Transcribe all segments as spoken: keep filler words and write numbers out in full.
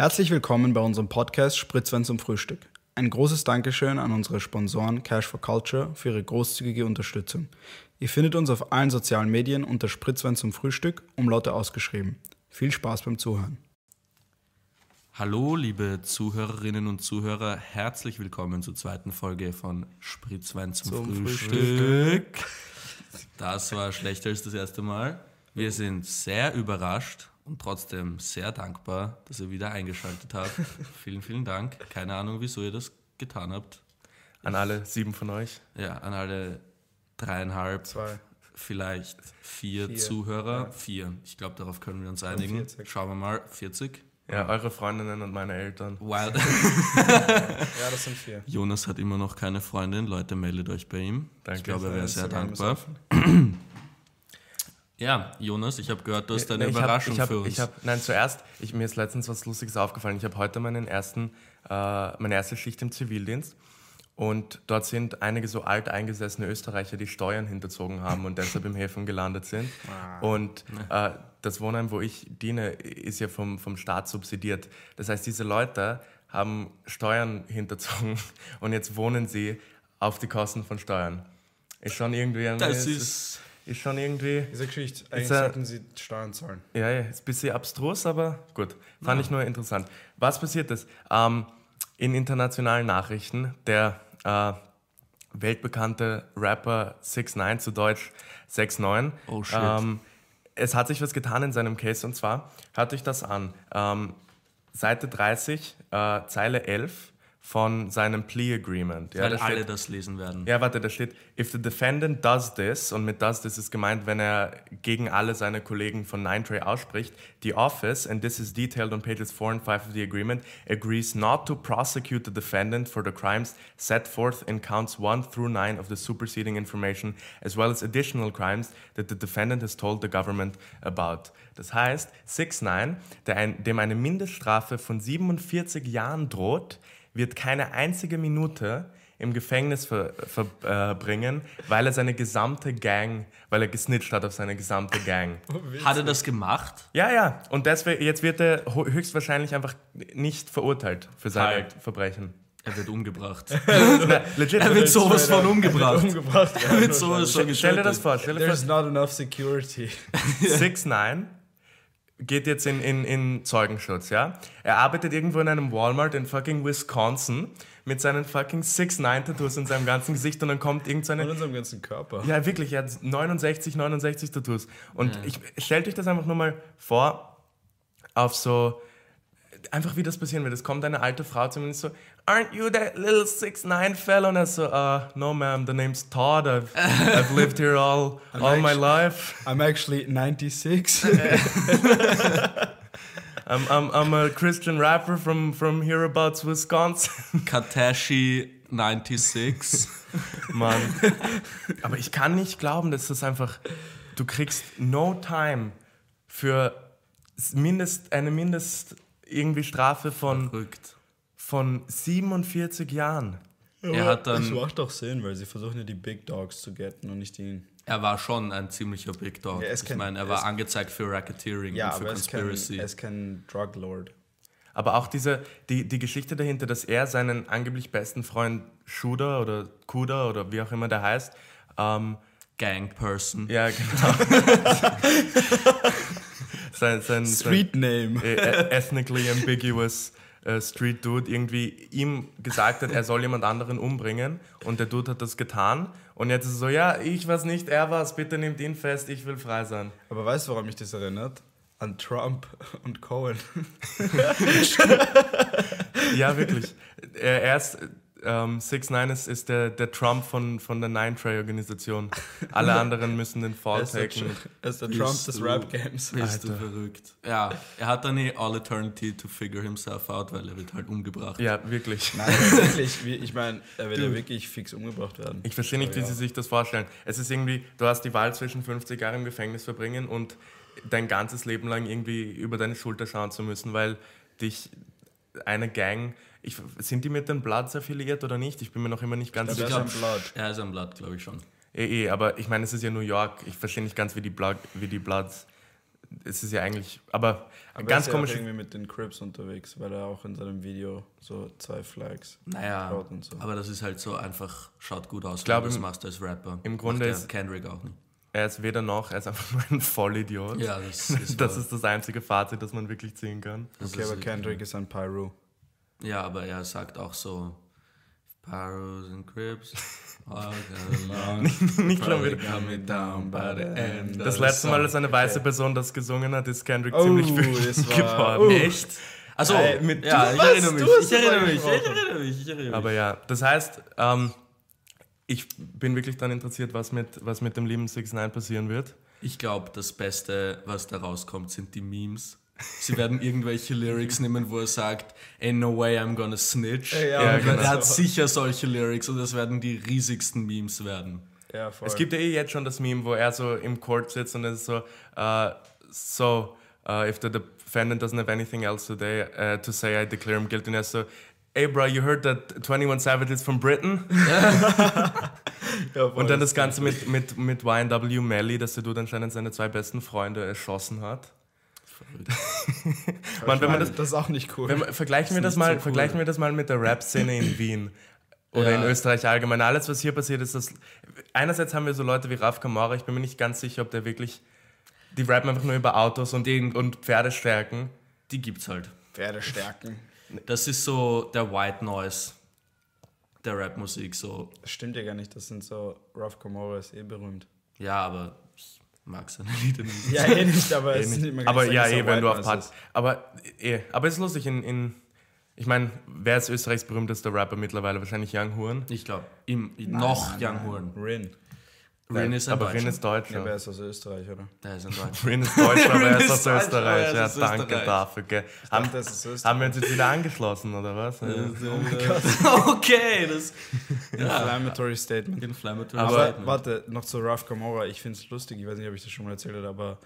Herzlich willkommen bei unserem Podcast Spritzwein zum Frühstück. Ein großes Dankeschön an unsere Sponsoren Cash for Culture für ihre großzügige Unterstützung. Ihr findet uns auf allen sozialen Medien unter Spritzwein zum Frühstück, umlaut ausgeschrieben. Viel Spaß beim Zuhören. Hallo liebe Zuhörerinnen und Zuhörer, herzlich willkommen zur zweiten Folge von Spritzwein zum, zum Frühstück. Frühstück. Das war schlechter als das erste Mal. Wir sind sehr überrascht und trotzdem sehr dankbar, dass ihr wieder eingeschaltet habt. Vielen, vielen Dank. Keine Ahnung, wieso ihr das getan habt. An alle sieben von euch. Ja, an alle dreieinhalb, Zwei. vielleicht vier, vier. Zuhörer. Ja. Vier. Ich glaube, darauf können wir uns einigen. vierzig. Schauen wir mal. vierzig. Ja, eure Freundinnen und meine Eltern. Wild. Ja, das sind vier. Jonas hat immer noch keine Freundin. Leute, meldet euch bei ihm. Danke. Ich glaube, er wäre sehr dankbar. Ja, Jonas, ich habe gehört, du hast eine nee, Überraschung hab, hab, für uns. Ich hab, nein, zuerst, ich, mir ist letztens was Lustiges aufgefallen. Ich habe heute meinen ersten, äh, meine erste Schicht im Zivildienst. Und dort sind einige so alteingesessene Österreicher, die Steuern hinterzogen haben und deshalb im Häfen gelandet sind. Und äh, das Wohnheim, wo ich diene, ist ja vom, vom Staat subsidiert. Das heißt, diese Leute haben Steuern hinterzogen und jetzt wohnen sie auf die Kosten von Steuern. Ist schon irgendwie... Ein, das ist, ist, ist schon irgendwie... Diese Geschichte, eigentlich sollten sie Steuern zahlen. Ja, ja, ist ein bisschen abstrus, aber gut. Fand ja. ich nur interessant. Was passiert ist? Ähm, in internationalen Nachrichten, der... Uh, weltbekannte Rapper six nine, zu Deutsch six nine. Oh shit. Um, es hat sich was getan in seinem Case, und zwar, hört euch das an, um, Seite dreißig, uh, Zeile elf von seinem Plea Agreement. Ja, Weil da alle steht, das lesen werden. Ja, warte, da steht, if the defendant does this, und mit does this ist gemeint, wenn er gegen alle seine Kollegen von Nine Trey ausspricht, the office, and this is detailed on pages four and five of the agreement, agrees not to prosecute the defendant for the crimes set forth in counts one through nine of the superseding information, as well as additional crimes that the defendant has told the government about. Das heißt, six nine, der ein, dem eine Mindeststrafe von siebenundvierzig Jahren droht, wird keine einzige Minute im Gefängnis ver, verbringen, äh, weil er seine gesamte Gang, weil er gesnitcht hat auf seine gesamte Gang. Hat er das gemacht? Ja, ja. Und deswegen, jetzt wird er höchstwahrscheinlich einfach nicht verurteilt für seine Hi. Verbrechen. Er wird umgebracht. Na, legit, er wird sowas von umgebracht. umgebracht. Er wird sowas von umgebracht. Stell dir das vor. Stell dir There's vor. Not enough security. six nine geht jetzt in, in, in Zeugenschutz, ja? Er arbeitet irgendwo in einem Walmart in fucking Wisconsin mit seinen fucking six nine Tattoos in seinem ganzen Gesicht, und dann kommt irgend so eine... Und in seinem ganzen Körper. Ja, wirklich, er hat neunundsechzig Tattoos. Und ja. ich stellt euch das einfach nur mal vor, auf so... Einfach wie das passieren wird. Es kommt eine alte Frau zu mir und so, aren't you that little six nine fellow? Und er so, uh, no ma'am, the name's Todd. I've, I've lived here all, all my life. I'm actually ninety-six. I'm, I'm, I'm a Christian rapper from, from hereabouts Wisconsin. Katashi ninety-six. Mann. Aber ich kann nicht glauben, dass das einfach, du kriegst no time für mindest, eine Mindest... irgendwie Strafe von, von siebenundvierzig Jahren. Ja, er hat dann, das macht doch Sinn, weil sie versuchen ja die Big Dogs zu getten und nicht ihn. Er war schon ein ziemlicher Big Dog. Ja, ich kein, meine, er, er war angezeigt für Racketeering ja, und für aber Conspiracy. Er ist kein Drug Lord. Aber auch diese, die, die Geschichte dahinter, dass er seinen angeblich besten Freund Shooter oder Kuda oder wie auch immer der heißt. Ähm, Gang Person. Ja, genau. Sein, sein, Street sein, Name. Äh, ethnically ambiguous äh, Street Dude irgendwie ihm gesagt hat, er soll jemand anderen umbringen, und der Dude hat das getan, und jetzt ist es so, ja, ich weiß nicht, er war's, bitte nehmt ihn fest, ich will frei sein. Aber weißt du, woran mich das erinnert? An Trump und Cohen. Ja, wirklich. Er, er ist... Um, six nine ist, ist der, der Trump von, von der Nine Trey Organisation. Alle anderen müssen den Fall taken. Er ist der Trump bist des du, Rap Games. Bist du verrückt? Ja, er hat dann eh all eternity to figure himself out, weil er wird halt umgebracht. Ja, wirklich. Nein, wirklich. Ich meine, er wird du. ja wirklich fix umgebracht werden. Ich verstehe nicht, wie ja. sie sich das vorstellen. Es ist irgendwie, du hast die Wahl zwischen fünfzig Jahren im Gefängnis verbringen und dein ganzes Leben lang irgendwie über deine Schulter schauen zu müssen, weil dich eine Gang... Ich, sind die mit den Bloods affiliiert oder nicht? Ich bin mir noch immer nicht ganz sicher. Er ist ein Blood. Er ist ein Blood, glaube ich schon. Eh, eh, aber ich meine, es ist ja New York. Ich verstehe nicht ganz, wie die, Blood, wie die Bloods es ist ja eigentlich, aber, aber ganz er ist komisch. Er ist irgendwie mit den Crips unterwegs, weil er auch in seinem Video so zwei Flags naja, hat und so. Aber das ist halt so einfach, schaut gut aus, wenn du das machst als Rapper. Im Grunde ist Kendrick auch nicht. Er ist weder noch, er ist einfach nur ein Vollidiot. Ja, das ist das, ist das einzige Fazit, das man wirklich ziehen kann. Das okay, aber Kendrick ist ein Pyro. Ja, aber er sagt auch so, Pyros and Crips. Nicht lang wieder. Das letzte Mal, als eine weiße okay. Person das gesungen hat, ist Kendrick oh, ziemlich wütend geworden. Uh. Echt? Also, hey, mit, ja, ich erinnere mich, ich erinnere mich, ich erinnere mich, ich erinnere mich. Aber ja, das heißt, ähm, ich bin wirklich dann interessiert, was mit, was mit dem lieben six nine passieren wird. Ich glaube, das Beste, was da rauskommt, sind die Memes. Sie werden irgendwelche Lyrics nehmen, wo er sagt, "Ain't no way I'm gonna snitch." Ja, ja, genau. Er hat sicher solche Lyrics und das werden die riesigsten Memes werden. Ja, voll. Es gibt ja eh jetzt schon das Meme, wo er so im Court sitzt und es ist so, uh, so, uh, if the defendant doesn't have anything else today uh, to say, I declare him guilty. Und er ist so, "Hey bro, you heard that twenty-one Savage is from Britain?" Ja, voll, und dann das Ganze mit, mit, mit Y N W Melly, dass der Dude anscheinend seine zwei besten Freunde erschossen hat. Man, wenn man das, das ist auch nicht cool. Man, vergleichen wir das, das mal, so cool. vergleichen wir das mal mit der Rap-Szene in Wien oder ja. in Österreich allgemein. Alles, was hier passiert, ist, dass einerseits haben wir so Leute wie Raf Camora. Ich bin mir nicht ganz sicher, ob der wirklich die rappen einfach nur über Autos und, und Pferdestärken. Die gibt's halt. Pferdestärken. Das ist so der White Noise der Rap-Musik. So. Das stimmt ja gar nicht. Das sind so Raf Camora ist eh berühmt. Ja, aber mag seine Lieder nicht. Ja, eh nicht, aber eh es ist nicht mehr Aber ja, eh, wenn du auf Party. Aber eh, aber es ist lustig, in, in ich meine, wer ist Österreichs berühmtester Rapper mittlerweile? Wahrscheinlich Yung Hurn. Ich glaube, noch Yung Hurn. RIN. RIN ist ein aber Deutscher. Aber RIN ist Deutscher. Ja, aber er ist aus Österreich, oder? Der ist ein Deutscher. RIN ist Deutscher, aber er ist aus Österreich. Ja, danke dafür. Okay. Haben, haben wir uns jetzt wieder angeschlossen, oder was? Ja, ja. Oh mein Gott. Okay, das... Ja. Inflammatory Statement. Inflammatory aber Statement. Warte, noch zu Raf Camora. Ich finde es lustig, ich weiß nicht, ob ich das schon mal erzählt habe, aber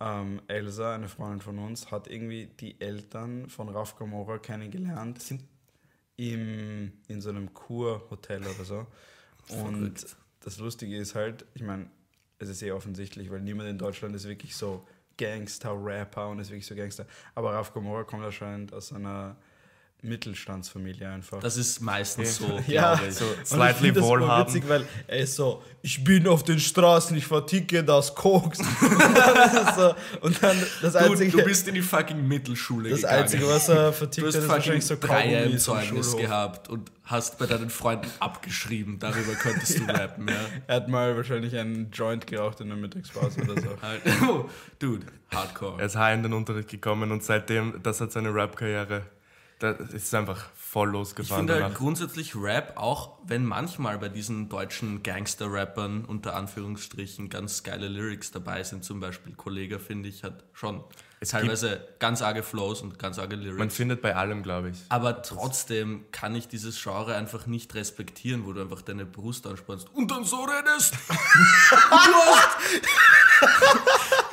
ähm, Elsa, eine Freundin von uns, hat irgendwie die Eltern von Raf Camora kennengelernt im, in so einem Kurhotel oder so. Und... Das Lustige ist halt, ich meine, es ist eh offensichtlich, weil niemand in Deutschland ist wirklich so Gangster-Rapper und ist wirklich so Gangster. Aber Raf Camora kommt anscheinend aus einer Mittelstandsfamilie einfach. Das ist meistens so, ja, glaube ich. So slightly ich wohlhabend. Witzig, weil er ist so, ich bin auf den Straßen, ich verticke das Koks. so, und dann das einzige, du, du bist in die fucking Mittelschule das gegangen. Das Einzige, was er vertickt hat, ist wahrscheinlich so Dreier im Zeugnis gehabt und hast bei deinen Freunden abgeschrieben. Darüber könntest du ja. rappen, ja. Er hat mal wahrscheinlich einen Joint geraucht in der Mittagspause oder so. Dude, hardcore. Er ist high in den Unterricht gekommen und seitdem, das hat seine Rap-Karriere... Das ist einfach voll losgefahren. Ich finde halt grundsätzlich Rap, auch wenn manchmal bei diesen deutschen Gangster-Rappern unter Anführungsstrichen ganz geile Lyrics dabei sind, zum Beispiel Kollegah, finde ich, hat schon es teilweise ganz arge Flows und ganz arge Lyrics. Man findet bei allem, glaube ich. Aber trotzdem kann ich dieses Genre einfach nicht respektieren, wo du einfach deine Brust anspannst und dann so redest.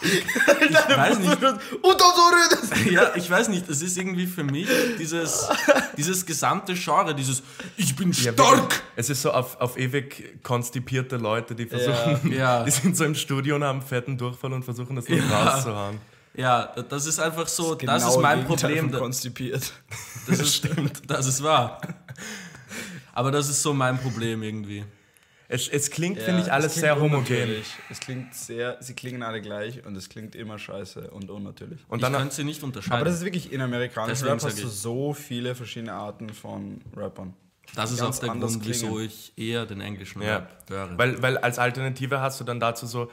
Ich, ich weiß nicht. Und dann so redest. Ja, ich weiß nicht. Es ist irgendwie für mich dieses, dieses gesamte Genre, dieses ich bin ja, stark. Es ist so auf, auf ewig konstipierte Leute, die versuchen, ja. die sind so im Studio und haben fetten Durchfall und versuchen das nicht ja. rauszuhauen. Ja, das ist einfach so, das ist, genau das ist mein Problem. Konstipiert. Das ist, stimmt. Das ist wahr. Aber das ist so mein Problem irgendwie. Es, es klingt, ja, finde ich, alles sehr homogen. Es klingt sehr, sie klingen alle gleich und es klingt immer scheiße und unnatürlich. Und dann kannst du sie nicht unterscheiden. Aber das ist wirklich, in amerikanischen Rap hast du so viele verschiedene Arten von Rappern. Das ist auch der Grund, wieso ich eher den englischen ja. Rap höre. Weil, weil als Alternative hast du dann dazu so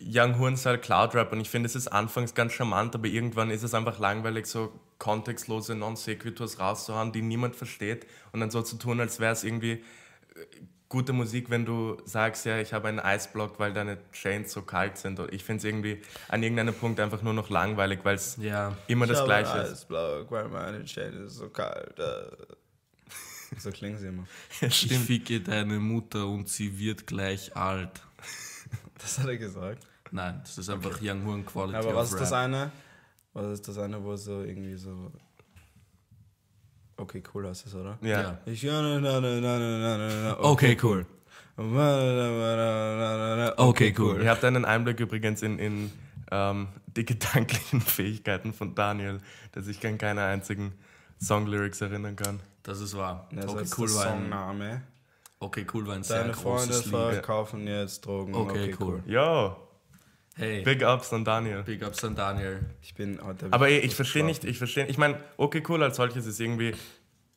Yung Hurn Style Cloud Rap und ich finde, es ist anfangs ganz charmant, aber irgendwann ist es einfach langweilig, so kontextlose Non-Sequiturs rauszuhauen, die niemand versteht und dann so zu tun, als wäre es irgendwie... gute Musik, wenn du sagst, ja, ich habe einen Eisblock, weil deine Chains so kalt sind. Ich finde es irgendwie an irgendeinem Punkt einfach nur noch langweilig, weil es ja. immer ich das Gleiche einen ist. Eisblock, weil meine Chain ist so kalt. So klingen sie immer. Ja, ich ficke deine Mutter und sie wird gleich alt. Das hat er gesagt? Nein, das ist einfach okay. Yung Hurn Quality. Aber was ist das eine? Was ist das eine, wo so irgendwie so... Okay, cool heißt es, oder? Ja. ja. Okay, cool. Okay, cool. Ihr habt einen Einblick übrigens in, in ähm, die gedanklichen Fähigkeiten von Daniel, der sich an keinen einzigen Songlyrics erinnern kann. Das ist wahr. Ja, okay, cool war ein Songname. Okay, cool war ein sehr großes Lied. Deine Freunde verkaufen jetzt Drogen. Okay, okay cool. cool. Yo, hey. Big Ups an Daniel. Big Ups an Daniel. Ich bin heute. Aber ich, ich verstehe nicht, ich verstehe. Ich meine, okay, cool als solches ist irgendwie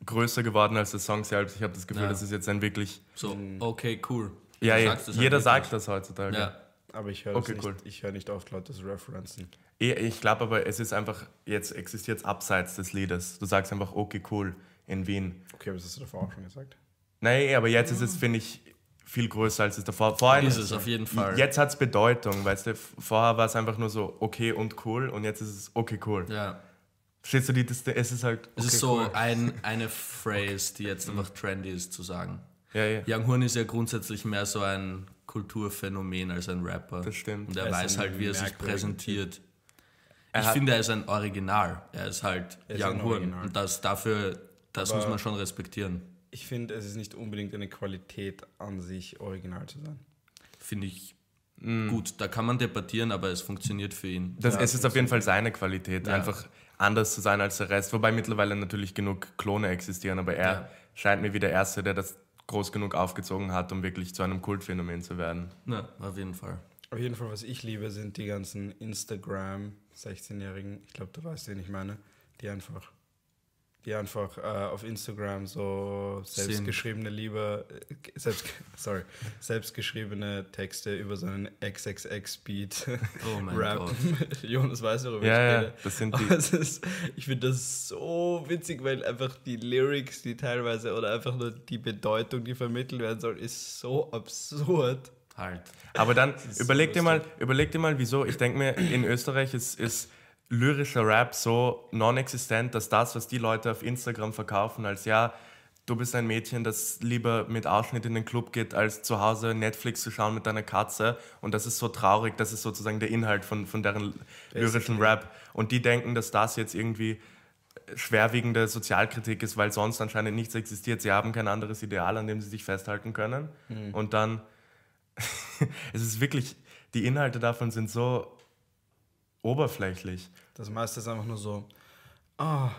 größer geworden als der Song selbst. Ich habe das Gefühl, ja. das ist jetzt ein wirklich so. Okay, cool. Ja, ja jeder wirklich. sagt das heutzutage. Ja. Aber ich höre okay, nicht, cool. hör nicht oft laut das Referenzen. Ich glaube aber, es ist einfach, jetzt existiert es abseits des Liedes. Du sagst einfach, okay, cool, in Wien. Okay, aber das hast du davor auch schon gesagt. Nein, aber jetzt ist es, finde ich, viel größer als es davor. Vorher ist es auf jeden Fall. Jetzt hat es Bedeutung, weißt du, vorher war es einfach nur so, okay und cool und jetzt ist es okay, cool. Ja. Verstehst du, die, das, es ist halt okay, es ist so cool. ein, eine Phrase, die jetzt einfach trendy ist zu sagen. Ja, ja. Yung Hurn ist ja grundsätzlich mehr so ein Kulturphänomen als ein Rapper. Das stimmt. Und er, er weiß halt, wie er sich präsentiert. Er ich finde, er ist ein Original. Er ist halt Yung Hurn. Und das, dafür, das muss man schon respektieren. Ich finde, es ist nicht unbedingt eine Qualität an sich, original zu sein. Finde ich mm. gut. Da kann man debattieren, aber es funktioniert für ihn. Das, ja, es ist auf jeden Fall seine Qualität, ja. einfach anders zu sein als der Rest. Wobei mittlerweile natürlich genug Klone existieren, aber er ja. scheint mir wie der Erste, der das groß genug aufgezogen hat, um wirklich zu einem Kultphänomen zu werden. Ja, auf jeden Fall. Auf jeden Fall, was ich liebe, sind die ganzen Instagram sechzehnjährigen, ich glaube, du weißt, wen ich meine, die einfach, die einfach äh, auf Instagram so selbstgeschriebene Liebe, äh, selbst, sorry, selbstgeschriebene Texte über so einen X X X-Beat oh mein Rap. Gott. Jonas weiß, worüber ja, ich rede. Ja, das sind die. Das ist, ich finde das so witzig, weil einfach die Lyrics, die teilweise, oder einfach nur die Bedeutung, die vermittelt werden soll, ist so absurd. Halt. Aber dann überleg dir mal, überleg dir mal, wieso. Ich denke mir, in Österreich ist, ist lyrischer Rap so non-existent, dass das, was die Leute auf Instagram verkaufen, als ja, du bist ein Mädchen, das lieber mit Ausschnitt in den Club geht, als zu Hause Netflix zu schauen mit deiner Katze. Und das ist so traurig, das ist sozusagen der Inhalt von, von deren lyrischen Rap. Und die denken, dass das jetzt irgendwie schwerwiegende Sozialkritik ist, weil sonst anscheinend nichts existiert. Sie haben kein anderes Ideal, an dem sie sich festhalten können. Mhm. Und dann es ist wirklich, die Inhalte davon sind so oberflächlich. Das meiste ist einfach nur so, ah, oh,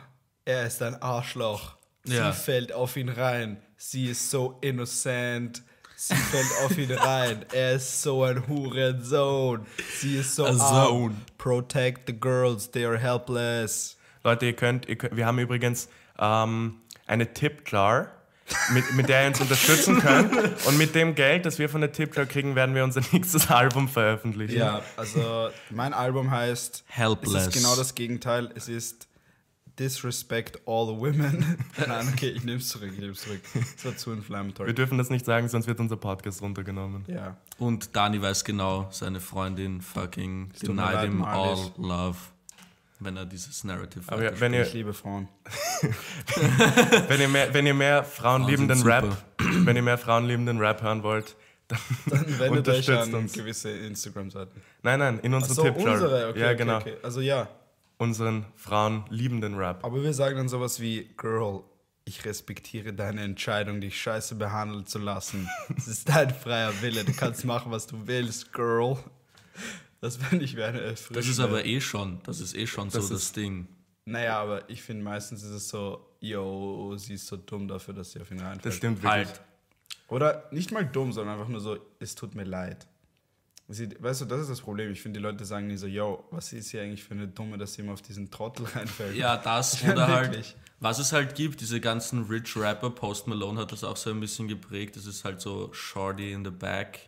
er ist ein Arschloch, sie ja. fällt auf ihn rein, sie ist so innocent, sie fällt auf ihn rein, er ist so ein Hurensohn, sie ist so arm, protect the girls, they are helpless. Leute, ihr könnt, ihr könnt wir haben übrigens ähm, eine Tip-Jar, mit, mit der ihr uns unterstützen könnt. Und mit dem Geld, das wir von der Tipjar kriegen, werden wir unser nächstes Album veröffentlichen. Ja, also mein Album heißt Helpless. Es ist genau das Gegenteil. Es ist Disrespect All Women. Nein, okay, ich nehm's zurück, ich nehm's zurück. Das war zu inflammatory. Wir dürfen das nicht sagen, sonst wird unser Podcast runtergenommen. Ja. Und Dani weiß genau, seine Freundin fucking denied him all love. Wenn er dieses Narrative hat. Ja, wenn ihr, ich liebe Frauen. wenn, ihr mehr, wenn ihr mehr frauenliebenden Rap, wenn ihr mehr frauenliebenden Rap hören wollt, dann, dann unterstützt euch an uns gewisse Instagram-Seiten. Nein, nein, in unserem so, Tippjar. Unsere, okay, ja, okay, genau. Okay. Also ja. Unseren frauenliebenden Rap. Aber wir sagen dann sowas wie, Girl, ich respektiere deine Entscheidung, dich scheiße behandeln zu lassen. Es ist dein freier Wille, du kannst machen, was du willst, Girl. Das finde ich wäre eine erfrischte. Das ist aber eh schon, das ist eh schon das so ist, das Ding. Naja, aber ich finde meistens ist es so, yo, sie ist so dumm dafür, dass sie auf ihn reinfällt. Das stimmt wirklich. Halt. Oder nicht mal dumm, sondern einfach nur so, es tut mir leid. Sie, weißt du, das ist das Problem. Ich finde, die Leute sagen nie so, yo, was ist hier eigentlich für eine Dumme, dass sie immer auf diesen Trottel reinfällt. Ja, das oder halt, was es halt gibt, diese ganzen Rich Rapper, Post Malone hat das auch so ein bisschen geprägt, das ist halt so Shorty in the back.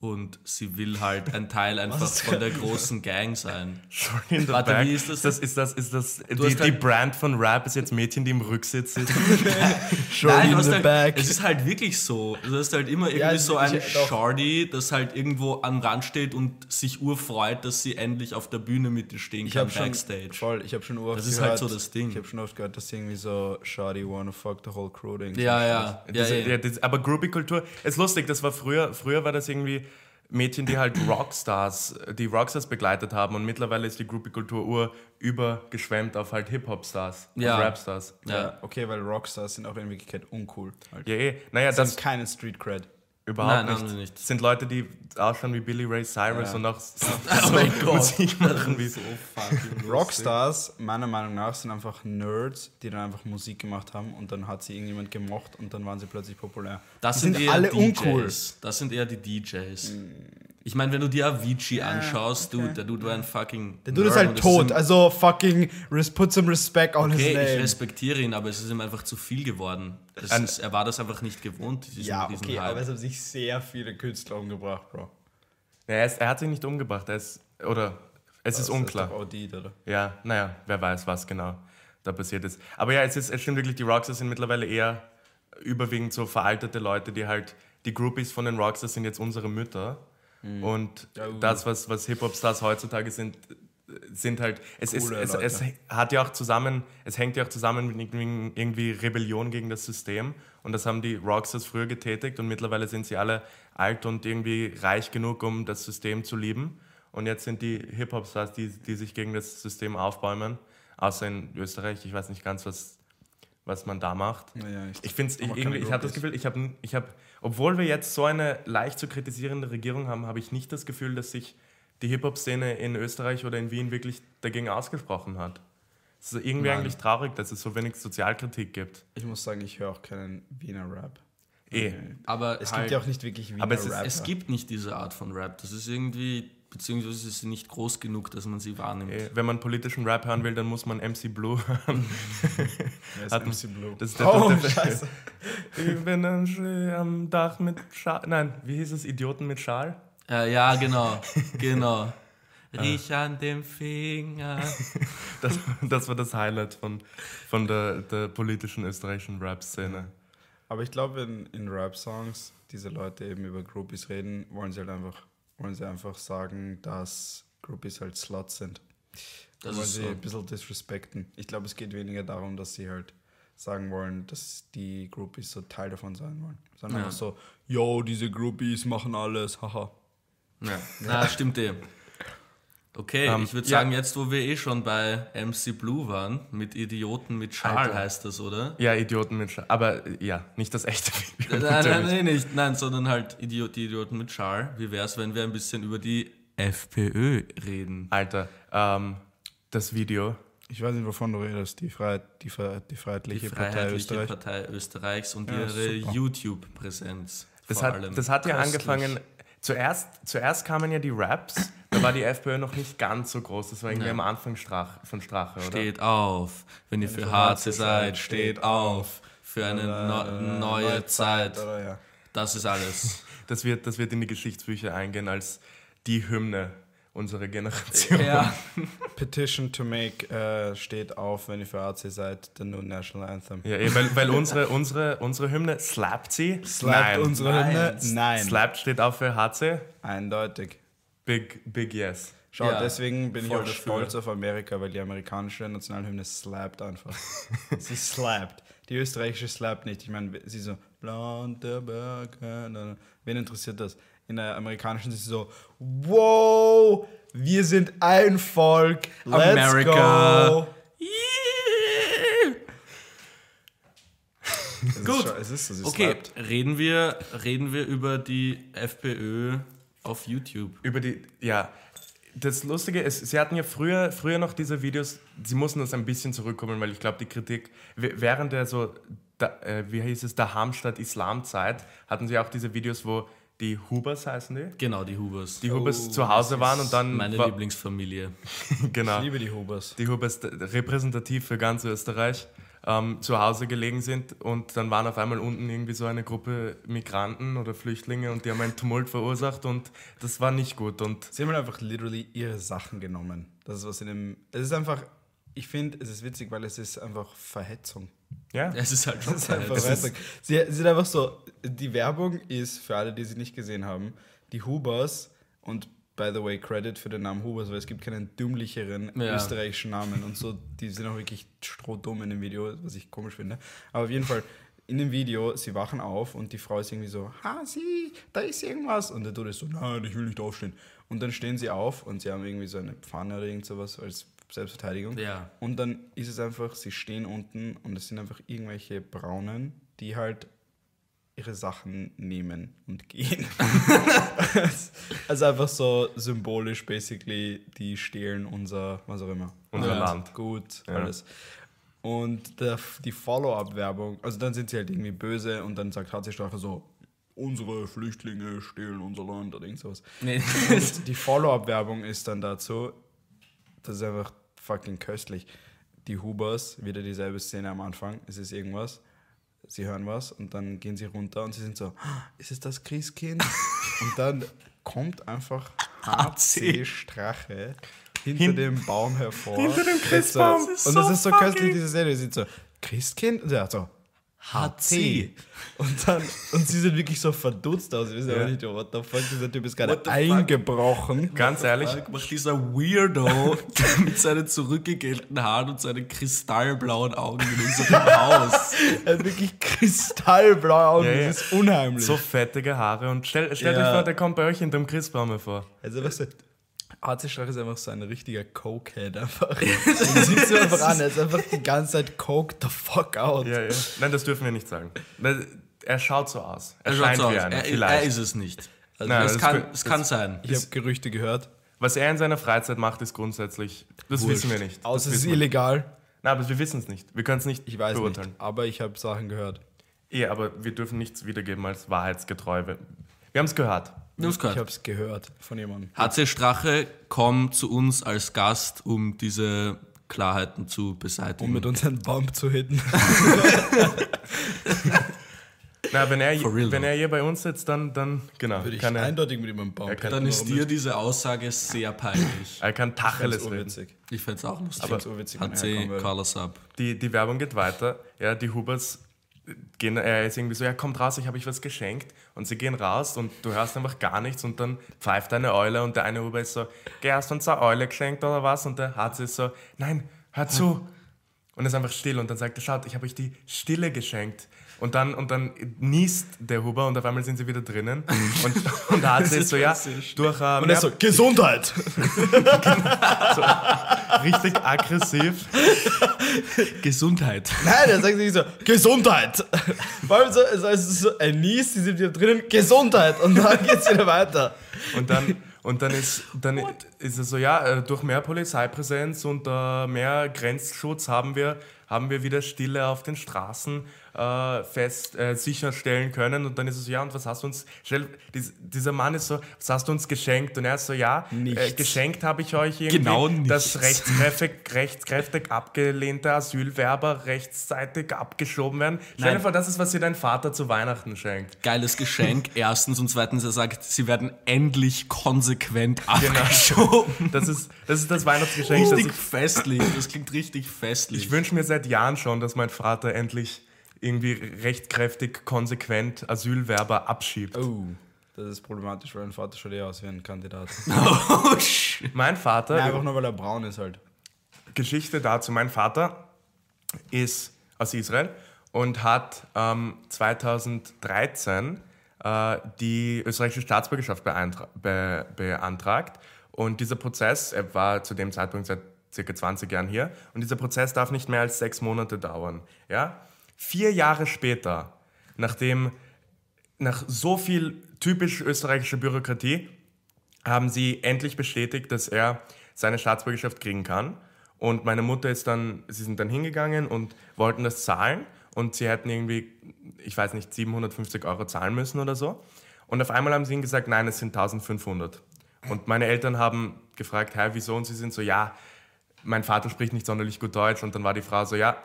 Und sie will halt ein Teil einfach was? von der großen Gang sein. Shorty in the Warte, back. Wie ist das? das, ist das, ist das die, halt die Brand von Rap ist jetzt Mädchen, die im Rücksitz sitzen. Shorty in the halt, back. Es ist halt wirklich so. Du hast halt immer irgendwie ja, so ein Shorty, das halt irgendwo am Rand steht und sich urfreut, dass sie endlich auf der Bühne mit dir stehen ich kann, schon, Backstage. Voll, ich habe schon oft das gehört. Das ist halt so das Ding. Ich habe schon oft gehört, dass irgendwie so Shorty wanna fuck the whole crew. Ja, ja. Das, ja, ja. Das, aber Groupie-Kultur, ist lustig, das war früher, früher war das irgendwie Mädchen, die halt Rockstars, die Rockstars begleitet haben und mittlerweile ist die Groupie-Kultur übergeschwemmt auf halt Hip-Hop-Stars ja. und Rap-Stars. Ja. ja, okay, weil Rockstars sind auch in Wirklichkeit uncool. Halt. Ja, eh. Naja, das, das ist keinen Street-Cred. Überhaupt Nein, nicht. nicht. Es sind Leute, die ausschauen wie Billy Ray Cyrus ja. und auch so oh mein Gott. Musik machen wie so fucking Rockstars, meiner Meinung nach, sind einfach Nerds, die dann einfach Musik gemacht haben und dann hat sie irgendjemand gemocht und dann waren sie plötzlich populär. Das sind, sind eher alle D Js. Uncool. Das sind eher die D Js. Ich meine, wenn du dir Avicii ja, anschaust, okay. Dude, der Dude war ein fucking Der Dude Nerd ist halt tot, also fucking put some respect on okay, his name. Okay, ich respektiere ihn, aber es ist ihm einfach zu viel geworden. Ist, er war das einfach nicht gewohnt. Ja, okay, Hype. Aber es haben sich sehr viele Künstler umgebracht, Bro. Ja, er, ist, er hat sich nicht umgebracht, er ist, oder, es was, ist unklar. Das ist Audit, oder? Ja, naja, wer weiß, was genau da passiert ist. Aber ja, es, ist, es stimmt wirklich, die Rockstars sind mittlerweile eher überwiegend so veraltete Leute, die halt, die Groupies von den Rockstars sind jetzt unsere Mütter. Mhm. Und ja, uh. das, was, was Hip-Hop-Stars heutzutage sind, sind halt, es, ist, es, es hat ja auch zusammen, es hängt ja auch zusammen mit irgendwie Rebellion gegen das System und das haben die Rockstars früher getätigt und mittlerweile sind sie alle alt und irgendwie reich genug, um das System zu lieben und jetzt sind die Hip-Hop-Stars, die, die sich gegen das System aufbäumen, außer in Österreich, ich weiß nicht ganz, was, was man da macht. Naja, ich ich, ich, irgendwie, ich habe das Gefühl, ich habe, ich hab, obwohl wir jetzt so eine leicht zu kritisierende Regierung haben, habe ich nicht das Gefühl, dass sich die Hip-Hop-Szene in Österreich oder in Wien wirklich dagegen ausgesprochen hat. Es ist irgendwie Nein. eigentlich traurig, dass es so wenig Sozialkritik gibt. Ich muss sagen, ich höre auch keinen Wiener Rap. Eh. Okay. Aber es halt, gibt ja auch nicht wirklich Wiener Rap. Aber es, ist, es gibt nicht diese Art von Rap. Das ist irgendwie, beziehungsweise ist sie nicht groß genug, dass man sie wahrnimmt. Eh. Wenn man politischen Rap hören will, dann muss man M C Blue hören. Wer ja, ist M C Blue? Das ist der, oh, der, der Scheiße. Ich bin am Dach mit Schal. Nein, wie hieß es? Idioten mit Schal? Äh, ja, genau, genau. Riech an dem Finger. Das, das war das Highlight von, von der, der politischen österreichischen Rap-Szene. Aber ich glaube, in, in Rap-Songs, diese Leute eben über Groupies reden, wollen sie halt einfach, wollen sie einfach sagen, dass Groupies halt Sluts sind. Das wollen sie so ein bisschen disrespekten. Ich glaube, es geht weniger darum, dass sie halt sagen wollen, dass die Groupies so Teil davon sein wollen. Sondern ja. einfach so, yo, diese Groupies machen alles, haha. Ja, na, stimmt eh. Okay, um, ich würde sagen, ja. jetzt, wo wir eh schon bei M C Blue waren, mit Idioten mit Schal heißt das, oder? Ja, Idioten mit Schal, aber ja, nicht das echte Video. Nein, nein, nein, nicht, nein, sondern halt Idiot, die Idioten mit Schal. Wie wär's, wenn wir ein bisschen über die F P Ö reden? Alter, ähm, das Video. Ich weiß nicht, wovon du redest, die, Freiheit, die, die Freiheitliche, die Freiheitliche Partei, Österreich. Partei Österreichs und ja, ihre YouTube-Präsenz das vor hat, allem. Das hat ja Köstlich. angefangen... Zuerst, zuerst kamen ja die Raps, da war die F P Ö noch nicht ganz so groß, das war irgendwie ja. am Anfang Strach, von Strache, oder? Steht auf, wenn ihr für Harze seid, steht auf, für eine no- neue Zeit. Das ist alles. Das wird, das wird in die Geschichtsbücher eingehen als die Hymne unserer Generation. Ja. Petition to make äh, steht auf, wenn ihr für A C seid, the new national anthem. Ja, weil, weil unsere, unsere, unsere Hymne, slappt sie? Slappt unsere Nein. Hymne? Nein. Slappt steht auf für H C? Eindeutig. Big, big yes. Schau, ja, deswegen bin ich auch stolz auf Amerika, weil die amerikanische Nationalhymne slappt einfach. Sie slappt. Die österreichische slappt nicht. Ich meine, sie so, blonde Berge. Wen interessiert das? In der amerikanischen ist sie so, wow, wir sind ein Volk, let's America. Go. Yeah. es Gut, ist schon, es ist so, sie okay, reden wir, reden wir über die F P Ö auf YouTube. Über die, ja, das Lustige ist, sie hatten ja früher, früher noch diese Videos, sie mussten das ein bisschen zurückkommen, weil ich glaube, die Kritik, während der so, da, äh, wie hieß es, der Hamstadt-Islam-Zeit, hatten sie auch diese Videos, wo die Hubers heißen die? Genau, die Hubers. Die Hubers oh, zu Hause waren und dann... Meine war Lieblingsfamilie. Genau. Ich liebe die Hubers. Die Hubers, repräsentativ für ganz Österreich, ähm, zu Hause gelegen sind und dann waren auf einmal unten irgendwie so eine Gruppe Migranten oder Flüchtlinge und die haben einen Tumult verursacht und das war nicht gut. Und sie haben einfach literally ihre Sachen genommen. Das ist was in dem... Es ist einfach... Ich finde, es ist witzig, weil es ist einfach Verhetzung. Ja, es ist halt schon es ist einfach Verhetzung. Sie, sie sind einfach so, die Werbung ist, für alle, die sie nicht gesehen haben, die Hubers, und by the way, Credit für den Namen Hubers, weil es gibt keinen dümmlicheren ja. österreichischen Namen und so, die sind auch wirklich strohdumm in dem Video, was ich komisch finde. Aber auf jeden Fall, in dem Video, sie wachen auf und die Frau ist irgendwie so, ha, sie, da ist irgendwas. Und der Dude ist so, nein, ich will nicht aufstehen. Und dann stehen sie auf und sie haben irgendwie so eine Pfanne oder irgend sowas als Selbstverteidigung. Ja. Und dann ist es einfach, sie stehen unten und es sind einfach irgendwelche Braunen, die halt ihre Sachen nehmen und gehen. Also einfach so symbolisch, basically, die stehlen unser, was auch immer. Unser Land. Land. Gut, ja. Alles. Und der, die Follow-up-Werbung, also dann sind sie halt irgendwie böse und dann sagt H C Strache so, unsere Flüchtlinge stehlen unser Land oder irgend sowas. Nee. Und die Follow-up-Werbung ist dann dazu, das ist einfach fucking köstlich. Die Hubers, wieder dieselbe Szene am Anfang, es ist irgendwas. Sie hören was und dann gehen sie runter und sie sind so, ist es das Christkind? Und dann kommt einfach H C Strache hinter Hin- dem Baum hervor. Hinter dem Christbaum. Und das ist so, das ist so köstlich, diese Serie. Sie sind so, Christkind? Und ja, so, H C. Und dann, und sie sind wirklich so verdutzt aus. Sie wissen ja aber nicht, what the fuck, dieser Typ ist gerade eingebrochen. Fuck? Ganz ehrlich, macht dieser Weirdo mit seinen zurückgegelten Haaren und seinen kristallblauen Augen in unserem Haus. Er hat wirklich kristallblaue Augen, ja, ja. Das ist unheimlich. So fettige Haare. Und stell, stell ja. dich vor, der kommt bei euch hinter dem Christbaum hervor. Also, was ist H C Strache ist einfach so ein richtiger Cokehead einfach. Das sieht so einfach an, er ist einfach die ganze Zeit coked the fuck out. Ja, ja. Nein, das dürfen wir nicht sagen. Er schaut so aus. Er, er scheint so wie aus. Einer, er, vielleicht. Er ist es nicht. Also nein, es kann, es kann sein. Ich habe Gerüchte gehört. Was er in seiner Freizeit macht, ist grundsätzlich, das Wurscht. Wissen wir nicht. Außer es ist illegal. Nein, aber wir wissen es nicht. Wir können es nicht ich weiß beurteilen. Nicht, aber ich habe Sachen gehört. Eh, aber wir dürfen nichts wiedergeben als wahrheitsgetreu. Wir haben es gehört. Ich hab's gehört von jemandem. H C Strache kommt zu uns als Gast, um diese Klarheiten zu beseitigen. Um mit uns einen Bump zu hitten. Na, wenn er, wenn er hier bei uns sitzt, dann, dann genau, würde ich kann eindeutig mit ihm einen Bump hitten. Dann ist dir diese Aussage sehr peinlich. Er kann Tacheles reden. Ich find's auch lustig. Aber H C, call us up. Die, die Werbung geht weiter. Ja, die Hubers... Gehen, er ist irgendwie so, ja kommt raus, ich habe euch was geschenkt und sie gehen raus und du hörst einfach gar nichts und dann pfeift eine Eule und der eine Huber ist so, geh, hast du uns eine Eule geschenkt oder was? Und der H C ist so, nein, hör zu. Und ist einfach still und dann sagt er, schaut, ich habe euch die Stille geschenkt. Und dann, und dann niest der Huber und auf einmal sind sie wieder drinnen und, und der H C ist so, ja, durch... Uh, und er ist so, Gesundheit! So, richtig aggressiv. Gesundheit. Nein, er sagt sich so, Gesundheit! Vor allem so, also es ist so, er niest, sie sind wieder drinnen, Gesundheit! Und dann geht's wieder weiter. Und dann... Und dann ist, dann ist es so, ja, durch mehr Polizeipräsenz und uh, mehr Grenzschutz haben wir, haben wir wieder Stille auf den Straßen uh, fest uh, sicherstellen können. Und dann ist es so, ja, und was hast du uns, stell, dies, dieser Mann ist so, was hast du uns geschenkt? Und er ist so, ja, äh, geschenkt habe ich euch irgendwie genau das rechtskräftig, rechtskräftig abgelehnte Asylwerber rechtzeitig abgeschoben werden. Nein. Stell dir vor, das ist, was dir dein Vater zu Weihnachten schenkt. Geiles Geschenk, erstens. Und zweitens, er sagt, sie werden endlich konsequent konsequent abgeschoben. Das ist, das ist das Weihnachtsgeschenk. Richtig das festlich. Das klingt richtig festlich. Ich wünsche mir seit Jahren schon, dass mein Vater endlich irgendwie rechtkräftig, konsequent Asylwerber abschiebt. Oh, das ist problematisch, weil mein Vater schaut eher aus wie ein Kandidat. Oh, shit. Mein Vater... Nein, einfach nur, weil er braun ist halt. Geschichte dazu. Mein Vater ist aus Israel und hat ähm, zweitausenddreizehn... die österreichische Staatsbürgerschaft beantra- be- beantragt. Und dieser Prozess, er war zu dem Zeitpunkt seit circa zwanzig Jahren hier, und dieser Prozess darf nicht mehr als sechs Monate dauern. Ja? Vier Jahre später, nachdem, nach so viel typisch österreichischer Bürokratie, haben sie endlich bestätigt, dass er seine Staatsbürgerschaft kriegen kann. Und meine Mutter ist dann, sie sind dann hingegangen und wollten das zahlen. Und sie hätten irgendwie, ich weiß nicht, siebenhundertfünfzig Euro zahlen müssen oder so. Und auf einmal haben sie ihnen gesagt, nein, es sind eintausendfünfhundert. Und meine Eltern haben gefragt, hey, wieso? Und sie sind so, ja, mein Vater spricht nicht sonderlich gut Deutsch. Und dann war die Frau so, ja,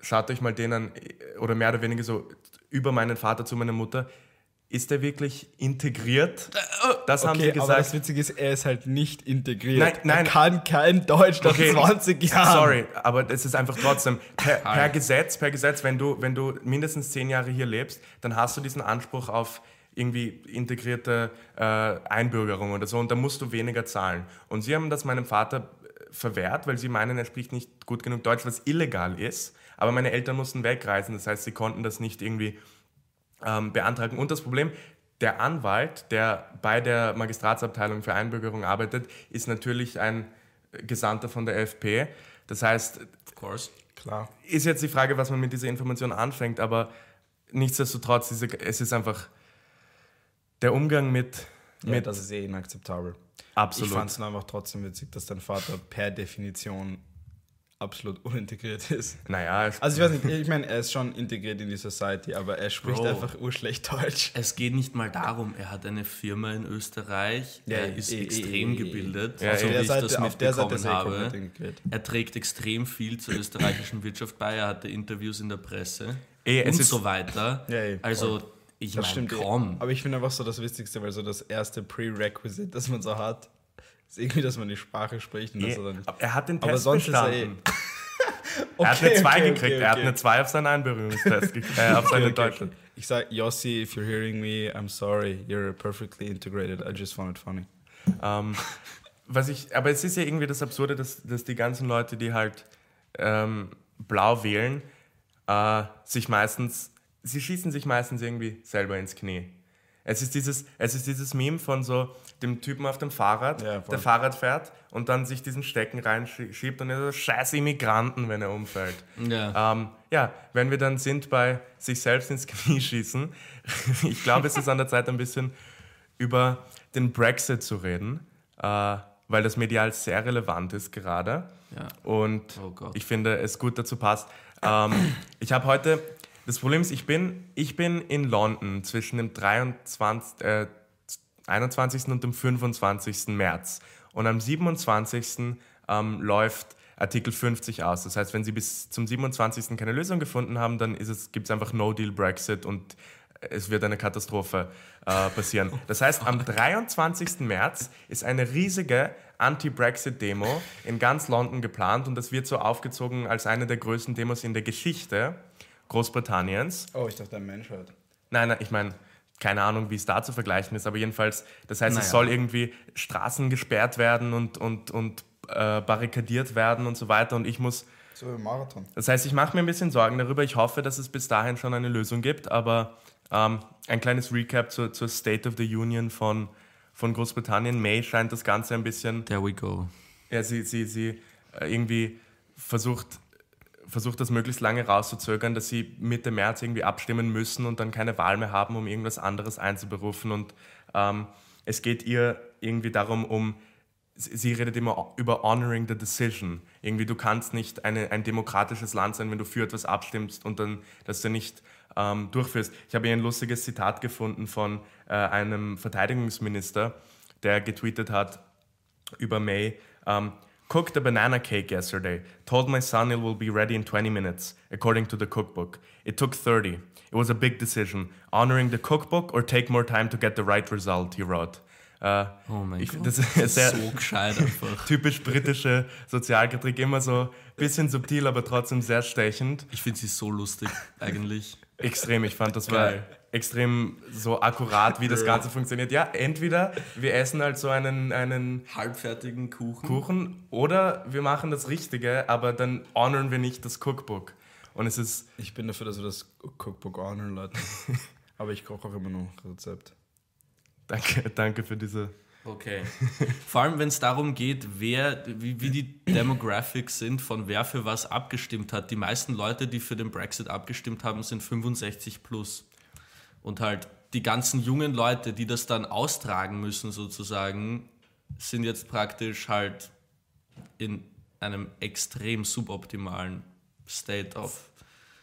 schaut euch mal den an, oder mehr oder weniger so, über meinen Vater zu meiner Mutter, ist er wirklich integriert? Das okay, haben sie gesagt. Aber das Witzige ist, er ist halt nicht integriert. Nein, nein. Er kann kein Deutsch nach okay. zwanzig Jahren. Sorry, aber es ist einfach trotzdem, per, per Gesetz, per Gesetz, wenn du, wenn du mindestens zehn Jahre hier lebst, dann hast du diesen Anspruch auf irgendwie integrierte äh, Einbürgerung oder so und da musst du weniger zahlen. Und sie haben das meinem Vater verwehrt, weil sie meinen, er spricht nicht gut genug Deutsch, was illegal ist. Aber meine Eltern mussten wegreisen, das heißt, sie konnten das nicht irgendwie... beantragen. Und das Problem, der Anwalt, der bei der Magistratsabteilung für Einbürgerung arbeitet, ist natürlich ein Gesandter von der F P. Das heißt, of course. Klar. Ist jetzt die Frage, was man mit dieser Information anfängt, aber nichtsdestotrotz, ist, es ist einfach der Umgang mit... Ja, mit das ist eh inakzeptabel. Absolut. Ich fand es einfach trotzdem witzig, dass dein Vater per Definition absolut unintegriert ist. Naja. Also ich weiß nicht, ich meine, er ist schon integriert in die Society, aber er spricht Bro, einfach urschlecht Deutsch. Es geht nicht mal darum, er hat eine Firma in Österreich, ja, er ist eh, extrem eh, gebildet, eh, eh. Also ja, wie ich Seite, das mitbekommen habe. Er trägt extrem viel zur österreichischen Wirtschaft bei, er hatte Interviews in der Presse eh, und so weiter. Ja, eh, also voll. Ich meine, kaum. Eh. Aber ich finde einfach so das Wichtigste, weil so das erste Prerequisite, das man so hat, ist irgendwie, dass man die Sprache spricht. Und yeah. das dann er hat den Test aber sonst bestanden. Ist er, eh okay, er hat eine zwei okay, gekriegt. Okay, okay. Er hat eine zwei auf seinen Einbürgerungstest gekriegt. Äh, auf seinen okay, okay. Deutschen. Ich sage, Yossi, if you're hearing me, I'm sorry. You're perfectly integrated. I just found it funny. Um, was ich, aber es ist ja irgendwie das Absurde, dass, dass die ganzen Leute, die halt ähm, blau wählen, äh, sich meistens, sie schießen sich meistens irgendwie selber ins Knie. Es ist dieses, es ist dieses Meme von so dem Typen auf dem Fahrrad, ja, der Fahrrad fährt und dann sich diesen Stecken reinschiebt und er so, scheiß Immigranten, wenn er umfällt. Ja. Ähm, ja, wenn wir dann sind bei sich selbst ins Knie schießen, ich glaube, es ist an der Zeit, ein bisschen über den Brexit zu reden, äh, weil das medial sehr relevant ist gerade. Ja. Und oh ich finde, es gut dazu passt. Ähm, ich habe heute... Das Problem ist, ich bin, ich bin in London zwischen dem dreiundzwanzigsten, äh, einundzwanzigsten und dem fünfundzwanzigsten März. Und am siebenundzwanzigsten Ähm, läuft Artikel fünfzig aus. Das heißt, wenn Sie bis zum siebenundzwanzigsten keine Lösung gefunden haben, dann gibt es gibt's einfach No-Deal-Brexit und es wird eine Katastrophe äh, passieren. Das heißt, am dreiundzwanzigsten März ist eine riesige Anti-Brexit-Demo in ganz London geplant und das wird so aufgezogen als eine der größten Demos in der Geschichte Großbritanniens. Oh, ich dachte, ein Mensch hört. Nein, nein, ich meine, keine Ahnung, wie es da zu vergleichen ist, aber jedenfalls, das heißt, naja. Es soll irgendwie Straßen gesperrt werden und, und, und äh, barrikadiert werden und so weiter und ich muss... So ein Marathon. Das heißt, ich mache mir ein bisschen Sorgen darüber. Ich hoffe, dass es bis dahin schon eine Lösung gibt, aber ähm, ein kleines Recap zur, zur State of the Union von, von Großbritannien. May scheint das Ganze ein bisschen... There we go. Ja, sie, sie, sie äh, irgendwie versucht... versucht das möglichst lange rauszuzögern, dass sie Mitte März irgendwie abstimmen müssen und dann keine Wahl mehr haben, um irgendwas anderes einzuberufen. Und ähm, es geht ihr irgendwie darum, um, sie redet immer über honoring the decision. Irgendwie, du kannst nicht eine, ein demokratisches Land sein, wenn du für etwas abstimmst und dann, dass du nicht ähm, durchführst. Ich habe hier ein lustiges Zitat gefunden von äh, einem Verteidigungsminister, der getweetet hat über May, ähm, cooked a banana cake yesterday. Told my son it will be ready in twenty minutes, according to the cookbook. It took thirty. It was a big decision. Honoring the cookbook or take more time to get the right result, he wrote. Uh, oh mein ich, Gott, das ist sehr so gescheit einfach. Typisch britische Sozialkritik, immer so ein bisschen subtil, aber trotzdem sehr stechend. Ich finde sie so lustig, eigentlich. Extrem, ich fand das war Geil. Extrem so akkurat, wie das Ganze funktioniert. Ja, entweder wir essen halt so einen, einen halbfertigen Kuchen. Kuchen oder wir machen das Richtige, aber dann honoren wir nicht das Cookbook. Und es ist... Ich bin dafür, dass wir das Cookbook honoren, Leute. Aber ich koche auch immer noch Rezept. Danke, danke für diese... Okay. Vor allem, wenn es darum geht, wer, wie, wie die Demographics sind, von wer für was abgestimmt hat. Die meisten Leute, die für den Brexit abgestimmt haben, sind fünfundsechzig plus. Und halt die ganzen jungen Leute, die das dann austragen müssen sozusagen, sind jetzt praktisch halt in einem extrem suboptimalen State of...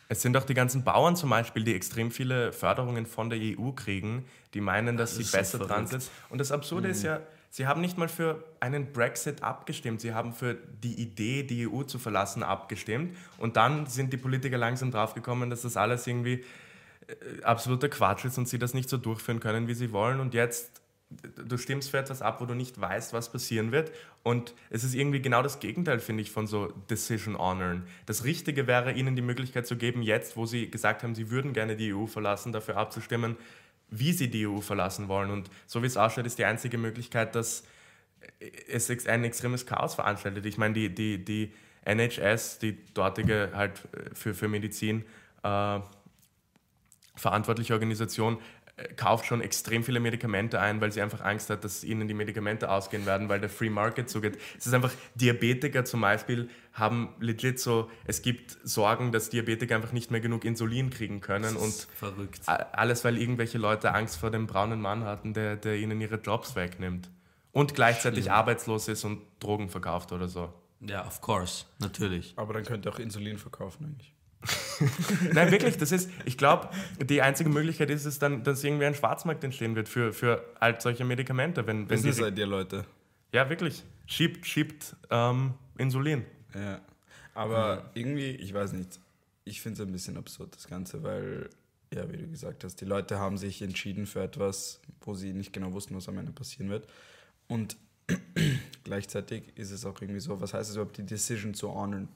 Es sind auch die ganzen Bauern zum Beispiel, die extrem viele Förderungen von der E U kriegen, die meinen, dass das sie besser so dran sind. Und das Absurde mhm. ist ja, sie haben nicht mal für einen Brexit abgestimmt, sie haben für die Idee, die E U zu verlassen, abgestimmt. Und dann sind die Politiker langsam draufgekommen, dass das alles irgendwie absoluter Quatsch ist und sie das nicht so durchführen können, wie sie wollen. Und jetzt, du stimmst für etwas ab, wo du nicht weißt, was passieren wird. Und es ist irgendwie genau das Gegenteil, finde ich, von so Decision Honoren. Das Richtige wäre, ihnen die Möglichkeit zu geben, jetzt, wo sie gesagt haben, sie würden gerne die E U verlassen, dafür abzustimmen, wie sie die E U verlassen wollen. Und so wie es ausschaut, ist die einzige Möglichkeit, dass es ein extremes Chaos veranstaltet. Ich meine, die, die, die N H S, die dortige halt für, für Medizin äh, verantwortliche Organisation, kauft schon extrem viele Medikamente ein, weil sie einfach Angst hat, dass ihnen die Medikamente ausgehen werden, weil der Free Market zugeht. Es ist einfach, Diabetiker zum Beispiel haben legit so, es gibt Sorgen, dass Diabetiker einfach nicht mehr genug Insulin kriegen können. Das ist und verrückt. Alles, weil irgendwelche Leute Angst vor dem braunen Mann hatten, der, der ihnen ihre Jobs wegnimmt. Und gleichzeitig Schlimm. arbeitslos ist und Drogen verkauft oder so. Ja, of course, natürlich. Aber dann könnt ihr auch Insulin verkaufen eigentlich. Nein, wirklich, das ist, ich glaube, die einzige Möglichkeit ist es dann, dass irgendwie ein Schwarzmarkt entstehen wird für, für all solche Medikamente. Wenn, wenn die, seid ihr Leute. Ja, wirklich. Schiebt, schiebt ähm, Insulin. Ja, aber mhm. irgendwie, ich weiß nicht, ich finde es ein bisschen absurd, das Ganze, weil, ja, wie du gesagt hast, die Leute haben sich entschieden für etwas, wo sie nicht genau wussten, was am Ende passieren wird. Und gleichzeitig ist es auch irgendwie so, was heißt es überhaupt, die Decision zu honoren?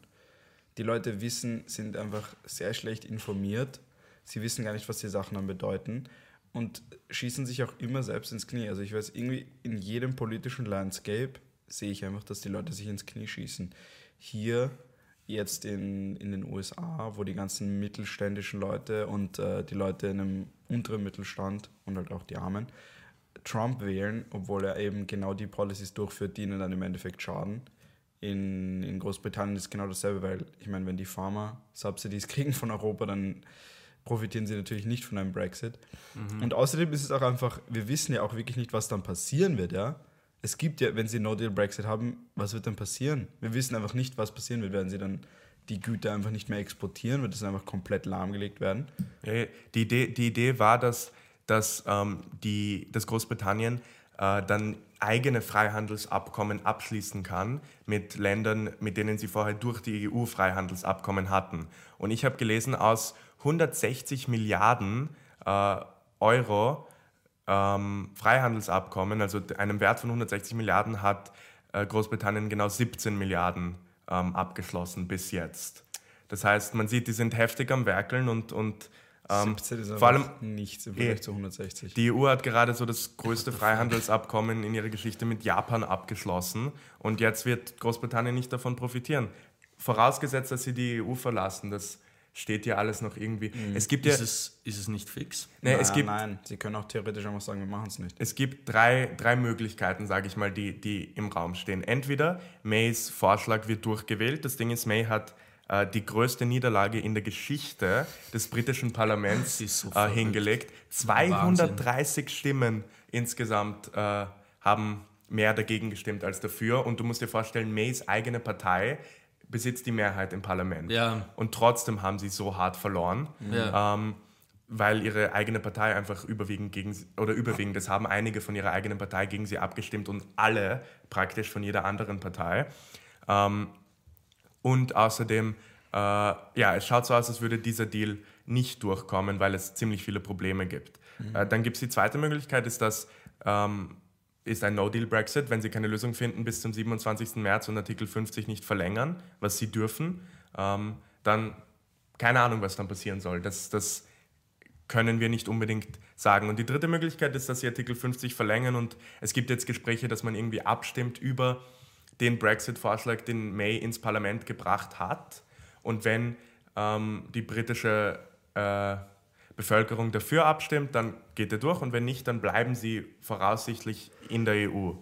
Die Leute wissen, sind einfach sehr schlecht informiert. Sie wissen gar nicht, was die Sachen dann bedeuten und schießen sich auch immer selbst ins Knie. Also ich weiß, irgendwie in jedem politischen Landscape sehe ich einfach, dass die Leute sich ins Knie schießen. Hier, jetzt in, in den U S A, wo die ganzen mittelständischen Leute und äh, die Leute in einem unteren Mittelstand und halt auch die Armen Trump wählen, obwohl er eben genau die Policies durchführt, die ihnen dann im Endeffekt schaden. In, in Großbritannien ist genau dasselbe, weil ich meine, wenn die Farmer Subsidies kriegen von Europa, dann profitieren sie natürlich nicht von einem Brexit. Mhm. Und außerdem ist es auch einfach, wir wissen ja auch wirklich nicht, was dann passieren wird, ja. Es gibt ja, wenn sie No-Deal-Brexit haben, was wird dann passieren? Wir wissen einfach nicht, was passieren wird, werden sie dann die Güter einfach nicht mehr exportieren, wird das einfach komplett lahmgelegt werden? Die Idee, die Idee war, dass, dass, ähm, die, dass Großbritannien äh, dann eigene Freihandelsabkommen abschließen kann mit Ländern, mit denen sie vorher durch die E U Freihandelsabkommen hatten. Und ich habe gelesen, aus hundertsechzig Milliarden äh, Euro ähm, Freihandelsabkommen, also einem Wert von hundertsechzig Milliarden, hat äh, Großbritannien genau siebzehn Milliarden ähm, abgeschlossen bis jetzt. Das heißt, man sieht, die sind heftig am Werkeln und, und Ähm, vor allem nichts im Vergleich zu hundertsechzig. Die E U hat gerade so das größte Freihandelsabkommen in ihrer Geschichte mit Japan abgeschlossen und jetzt wird Großbritannien nicht davon profitieren. Vorausgesetzt, dass sie die E U verlassen, das steht ja alles noch irgendwie. Mhm. Es gibt ja, ist, es, ist es nicht fix? Nee, naja, es gibt, nein, sie können auch theoretisch einfach sagen, wir machen es nicht. Es gibt drei, drei Möglichkeiten, sage ich mal, die, die im Raum stehen. Entweder Mays Vorschlag wird durchgewählt, das Ding ist, May hat die größte Niederlage in der Geschichte des britischen Parlaments so äh, hingelegt. zweihundertdreißig Wahnsinn. Stimmen insgesamt äh, haben mehr dagegen gestimmt als dafür. Und du musst dir vorstellen, Mays eigene Partei besitzt die Mehrheit im Parlament. Ja. Und trotzdem haben sie so hart verloren, ja. ähm, weil ihre eigene Partei einfach überwiegend gegen oder überwiegend, das haben einige von ihrer eigenen Partei gegen sie abgestimmt und alle praktisch von jeder anderen Partei. Ähm, Und außerdem, äh, ja, es schaut so aus, als würde dieser Deal nicht durchkommen, weil es ziemlich viele Probleme gibt. Mhm. Äh, dann gibt es die zweite Möglichkeit, ist, dass, ähm, ist ein No-Deal-Brexit, wenn sie keine Lösung finden, bis zum siebenundzwanzigsten März und Artikel fünfzig nicht verlängern, was sie dürfen, ähm, dann keine Ahnung, was dann passieren soll. Das, das können wir nicht unbedingt sagen. Und die dritte Möglichkeit ist, dass sie Artikel fünfzig verlängern und es gibt jetzt Gespräche, dass man irgendwie abstimmt über den Brexit-Vorschlag, den May ins Parlament gebracht hat. Und wenn ähm, die britische äh, Bevölkerung dafür abstimmt, dann geht er durch. Und wenn nicht, dann bleiben sie voraussichtlich in der E U.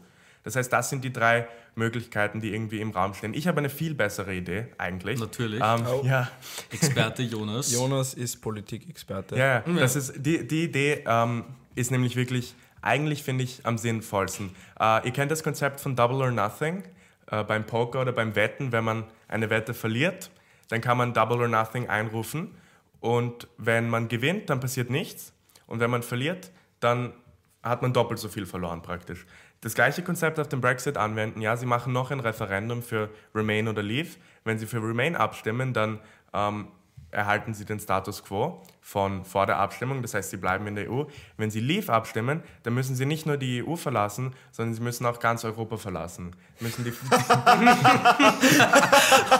Das heißt, das sind die drei Möglichkeiten, die irgendwie im Raum stehen. Ich habe eine viel bessere Idee eigentlich. Natürlich. Ähm, oh. ja. Experte Jonas. Jonas ist Politikexperte. Ja, das ist, die, die Idee ähm, ist nämlich wirklich, eigentlich finde ich, am sinnvollsten. Äh, ihr kennt das Konzept von Double or Nothing. Beim Poker oder beim Wetten, wenn man eine Wette verliert, dann kann man Double or Nothing einrufen und wenn man gewinnt, dann passiert nichts und wenn man verliert, dann hat man doppelt so viel verloren praktisch. Das gleiche Konzept auf den Brexit anwenden, ja, sie machen noch ein Referendum für Remain oder Leave. Wenn sie für Remain abstimmen, dann ähm, erhalten sie den Status Quo von vor der Abstimmung, das heißt, sie bleiben in der E U. Wenn sie Leave abstimmen, dann müssen sie nicht nur die E U verlassen, sondern sie müssen auch ganz Europa verlassen. Müssen die oh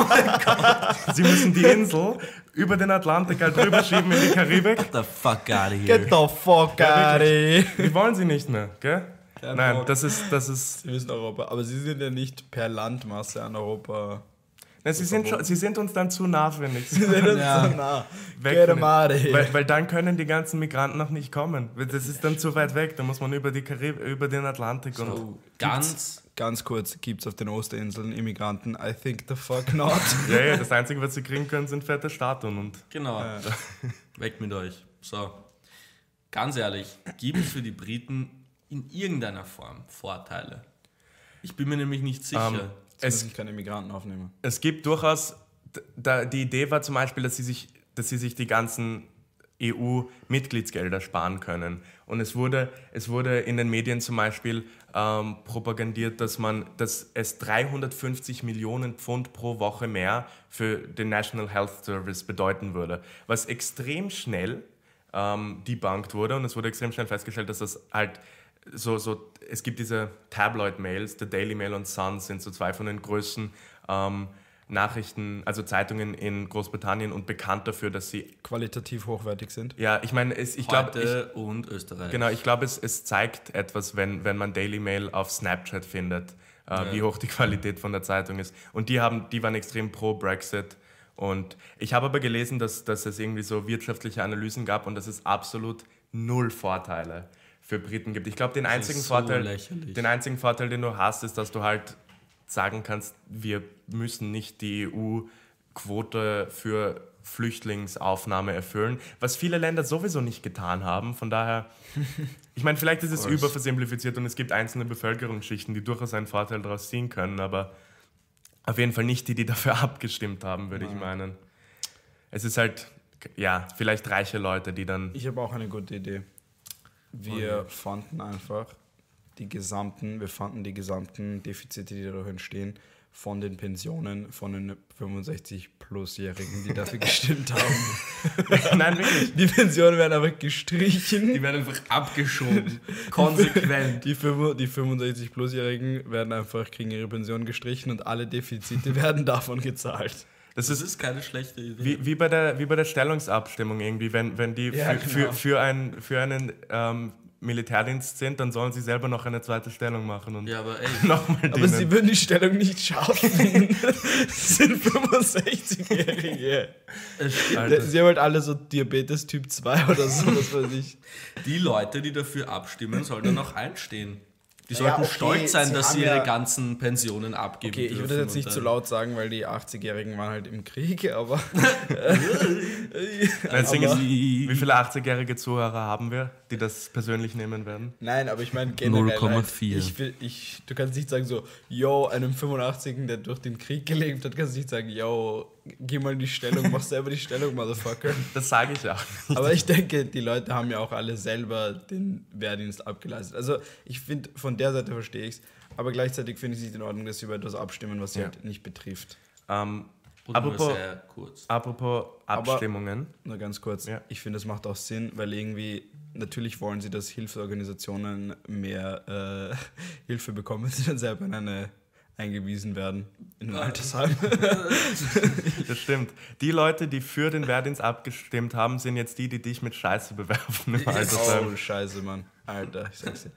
mein Gott. Sie müssen die Insel über den Atlantik halt rüberschieben in die Karibik. Get the fuck out of here. Get the fuck out of here. Die wollen sie nicht mehr, gell? Kein Nein, Bock. das ist... das ist. Sie müssen Europa, aber sie sind ja nicht per Landmasse an Europa... Na, sie, sind schon, sie sind uns dann zu nah, finde ich. Sie sind uns ja. zu nah. Weg weil, weil dann können die ganzen Migranten noch nicht kommen. Das ist dann zu weit weg. Da muss man über, die Karib über den Atlantik. So, und ganz... Ganz kurz, gibt's auf den Osterinseln Immigranten? I think the fuck not. Ja, ja, das Einzige, was sie kriegen können, sind fette Statuen. Und genau, äh. weg mit euch. So, ganz ehrlich, gibt es für die Briten in irgendeiner Form Vorteile? Ich bin mir nämlich nicht sicher. Um, es sind keine Immigranten aufnehmen. Es gibt durchaus, da, die Idee war zum Beispiel, dass sie sich, dass sie sich die ganzen E U-Mitgliedsgelder sparen können. Und es wurde, es wurde in den Medien zum Beispiel ähm, propagandiert, dass, man, dass es dreihundertfünfzig Millionen Pfund pro Woche mehr für den National Health Service bedeuten würde, was extrem schnell ähm, debunked wurde. Und es wurde extrem schnell festgestellt, dass das halt so, so es gibt diese Tabloid-Mails, The Daily Mail und Sun sind so zwei von den größten ähm, Nachrichten, also Zeitungen in Großbritannien und bekannt dafür, dass sie qualitativ hochwertig sind. Ja, ich meine, es, ich glaube... und Österreich. Genau, ich glaube, es, es zeigt etwas, wenn, wenn man Daily Mail auf Snapchat findet, äh, ja. wie hoch die Qualität von der Zeitung ist. Und die, haben, die waren extrem pro Brexit. Und ich habe aber gelesen, dass, dass es irgendwie so wirtschaftliche Analysen gab und dass es absolut null Vorteile für Briten gibt. Ich glaube, den, so den einzigen Vorteil, den du hast, ist, dass du halt sagen kannst, wir müssen nicht die E U-Quote für Flüchtlingsaufnahme erfüllen, was viele Länder sowieso nicht getan haben. Von daher, ich meine, vielleicht ist es überversimplifiziert und es gibt einzelne Bevölkerungsschichten, die durchaus einen Vorteil daraus ziehen können, aber auf jeden Fall nicht die, die dafür abgestimmt haben, würde Nein. ich meinen. Es ist halt, ja, vielleicht reiche Leute, die dann... Ich habe auch eine gute Idee. Wir und fanden einfach... Die gesamten, wir fanden die gesamten Defizite, die dadurch entstehen, von den Pensionen von den fünfundsechzig-Plus-Jährigen, die dafür gestimmt haben. Nein, wirklich. Die Pensionen werden einfach gestrichen. Die werden einfach abgeschoben. Konsequent. Die, die fünfundsechzig-Plus-Jährigen werden einfach, kriegen ihre Pension gestrichen und alle Defizite werden davon gezahlt. Das ist, das ist keine schlechte Idee. Wie, wie, bei, der, wie bei der Stellungsabstimmung irgendwie, wenn, wenn die ja, für, genau. für, für, ein, für einen... Ähm, Militärdienst sind, dann sollen sie selber noch eine zweite Stellung machen und ja, aber ey, nochmal dienen. Aber sie würden die Stellung nicht schaffen. Das sind fünfundsechzig-Jährige. Sie haben halt alle so Diabetes Typ zwei oder so, das weiß ich. Die Leute, die dafür abstimmen, sollten noch einstehen. Die sollten ja, okay, stolz sein, sie dass sie ihre ja ganzen Pensionen abgeben okay, dürfen. Ich würde das jetzt nicht zu so laut sagen, weil die achtzigjährigen waren halt im Krieg, aber... Deswegen ist, wie viele achtzigjährige Zuhörer haben wir, die das persönlich nehmen werden? Nein, aber ich meine generell... null Komma vier. Ich will, ich, du kannst nicht sagen so, yo, einem fünfundachtzigen, der durch den Krieg gelebt hat, kannst du nicht sagen, yo, geh mal in die Stellung, mach selber die Stellung, Motherfucker. Das sage ich auch nicht. Aber ich denke, die Leute haben ja auch alle selber den Wehrdienst abgeleistet. Also ich finde, von der Seite verstehe ich es, aber gleichzeitig finde ich es nicht in Ordnung, dass sie über etwas abstimmen, was sie ja halt nicht betrifft. Ähm, apropos, sehr kurz. apropos Abstimmungen. Aber, nur ganz kurz, ja. Ich finde, das macht auch Sinn, weil irgendwie, natürlich wollen sie, dass Hilfsorganisationen mehr äh, Hilfe bekommen, wenn sie dann selber in eine... eingewiesen werden in ein Altersheim. Das stimmt. Die Leute, die für den Wehrdienst abgestimmt haben, sind jetzt die, die dich mit Scheiße bewerfen im Altersheim. Oh, Scheiße, Mann. Alter, ich sag's dir.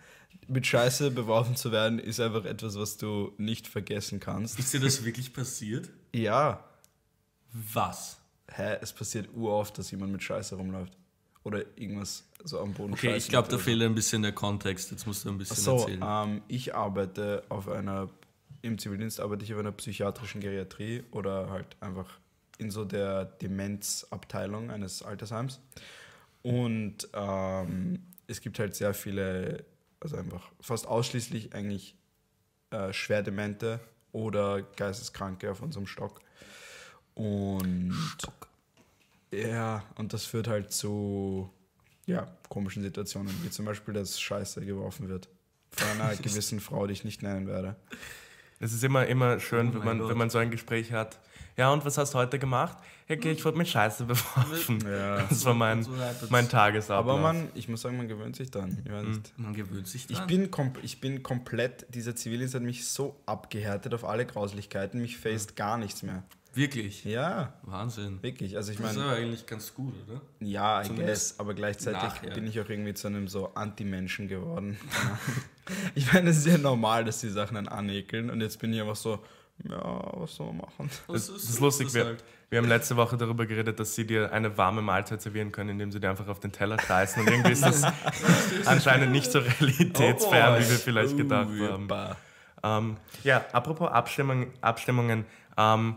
Mit Scheiße beworfen zu werden, ist einfach etwas, was du nicht vergessen kannst. Ist dir das wirklich passiert? Ja. Was? Hä? Es passiert uroft, dass jemand mit Scheiße rumläuft. Oder irgendwas so am Boden. Okay, ich glaube, da fehlt ein bisschen der Kontext. Jetzt musst du ein bisschen so erzählen. Ähm, ich arbeite auf einer Im Zivildienst arbeite ich in einer psychiatrischen Geriatrie oder halt einfach in so der Demenzabteilung eines Altersheims. Und ähm, es gibt halt sehr viele, also einfach fast ausschließlich eigentlich äh, schwer Demente oder Geisteskranke auf unserem Stock. Und Stock. Ja, und das führt halt zu ja, komischen Situationen, wie zum Beispiel, dass Scheiße geworfen wird von einer gewissen Frau, die ich nicht nennen werde. Es ist immer, immer schön, oh wenn, man, wenn man so ein Gespräch hat. Ja, und was hast du heute gemacht? Hey, okay, ich wurde mit Scheiße beworfen. Ja. Das war mein, mein Tagesablauf. Aber man, ich muss sagen, man gewöhnt sich dran. Ich weiß nicht. Man gewöhnt sich dran. Ich bin, kom- ich bin komplett, dieser Zivildienst hat mich so abgehärtet auf alle Grauslichkeiten, mich faced ja gar nichts mehr. Wirklich? Ja. Wahnsinn. Wirklich. Also ich mein, das ist aber eigentlich ganz gut, oder? Ja, I guess, aber gleichzeitig nachher bin ich auch irgendwie zu einem so Anti-Menschen geworden. Ich meine, es ist ja normal, dass die Sachen dann anekeln und jetzt bin ich einfach so, ja, was soll man machen? Das, das ist lustig, wir, halt. wir haben letzte Woche darüber geredet, dass sie dir eine warme Mahlzeit servieren können, indem sie dir einfach auf den Teller reißen, und irgendwie ist das anscheinend nicht so realitätsfern, oh, wie wir vielleicht oh, gedacht haben. Ähm, ja, apropos Abstimmung, Abstimmungen, ähm,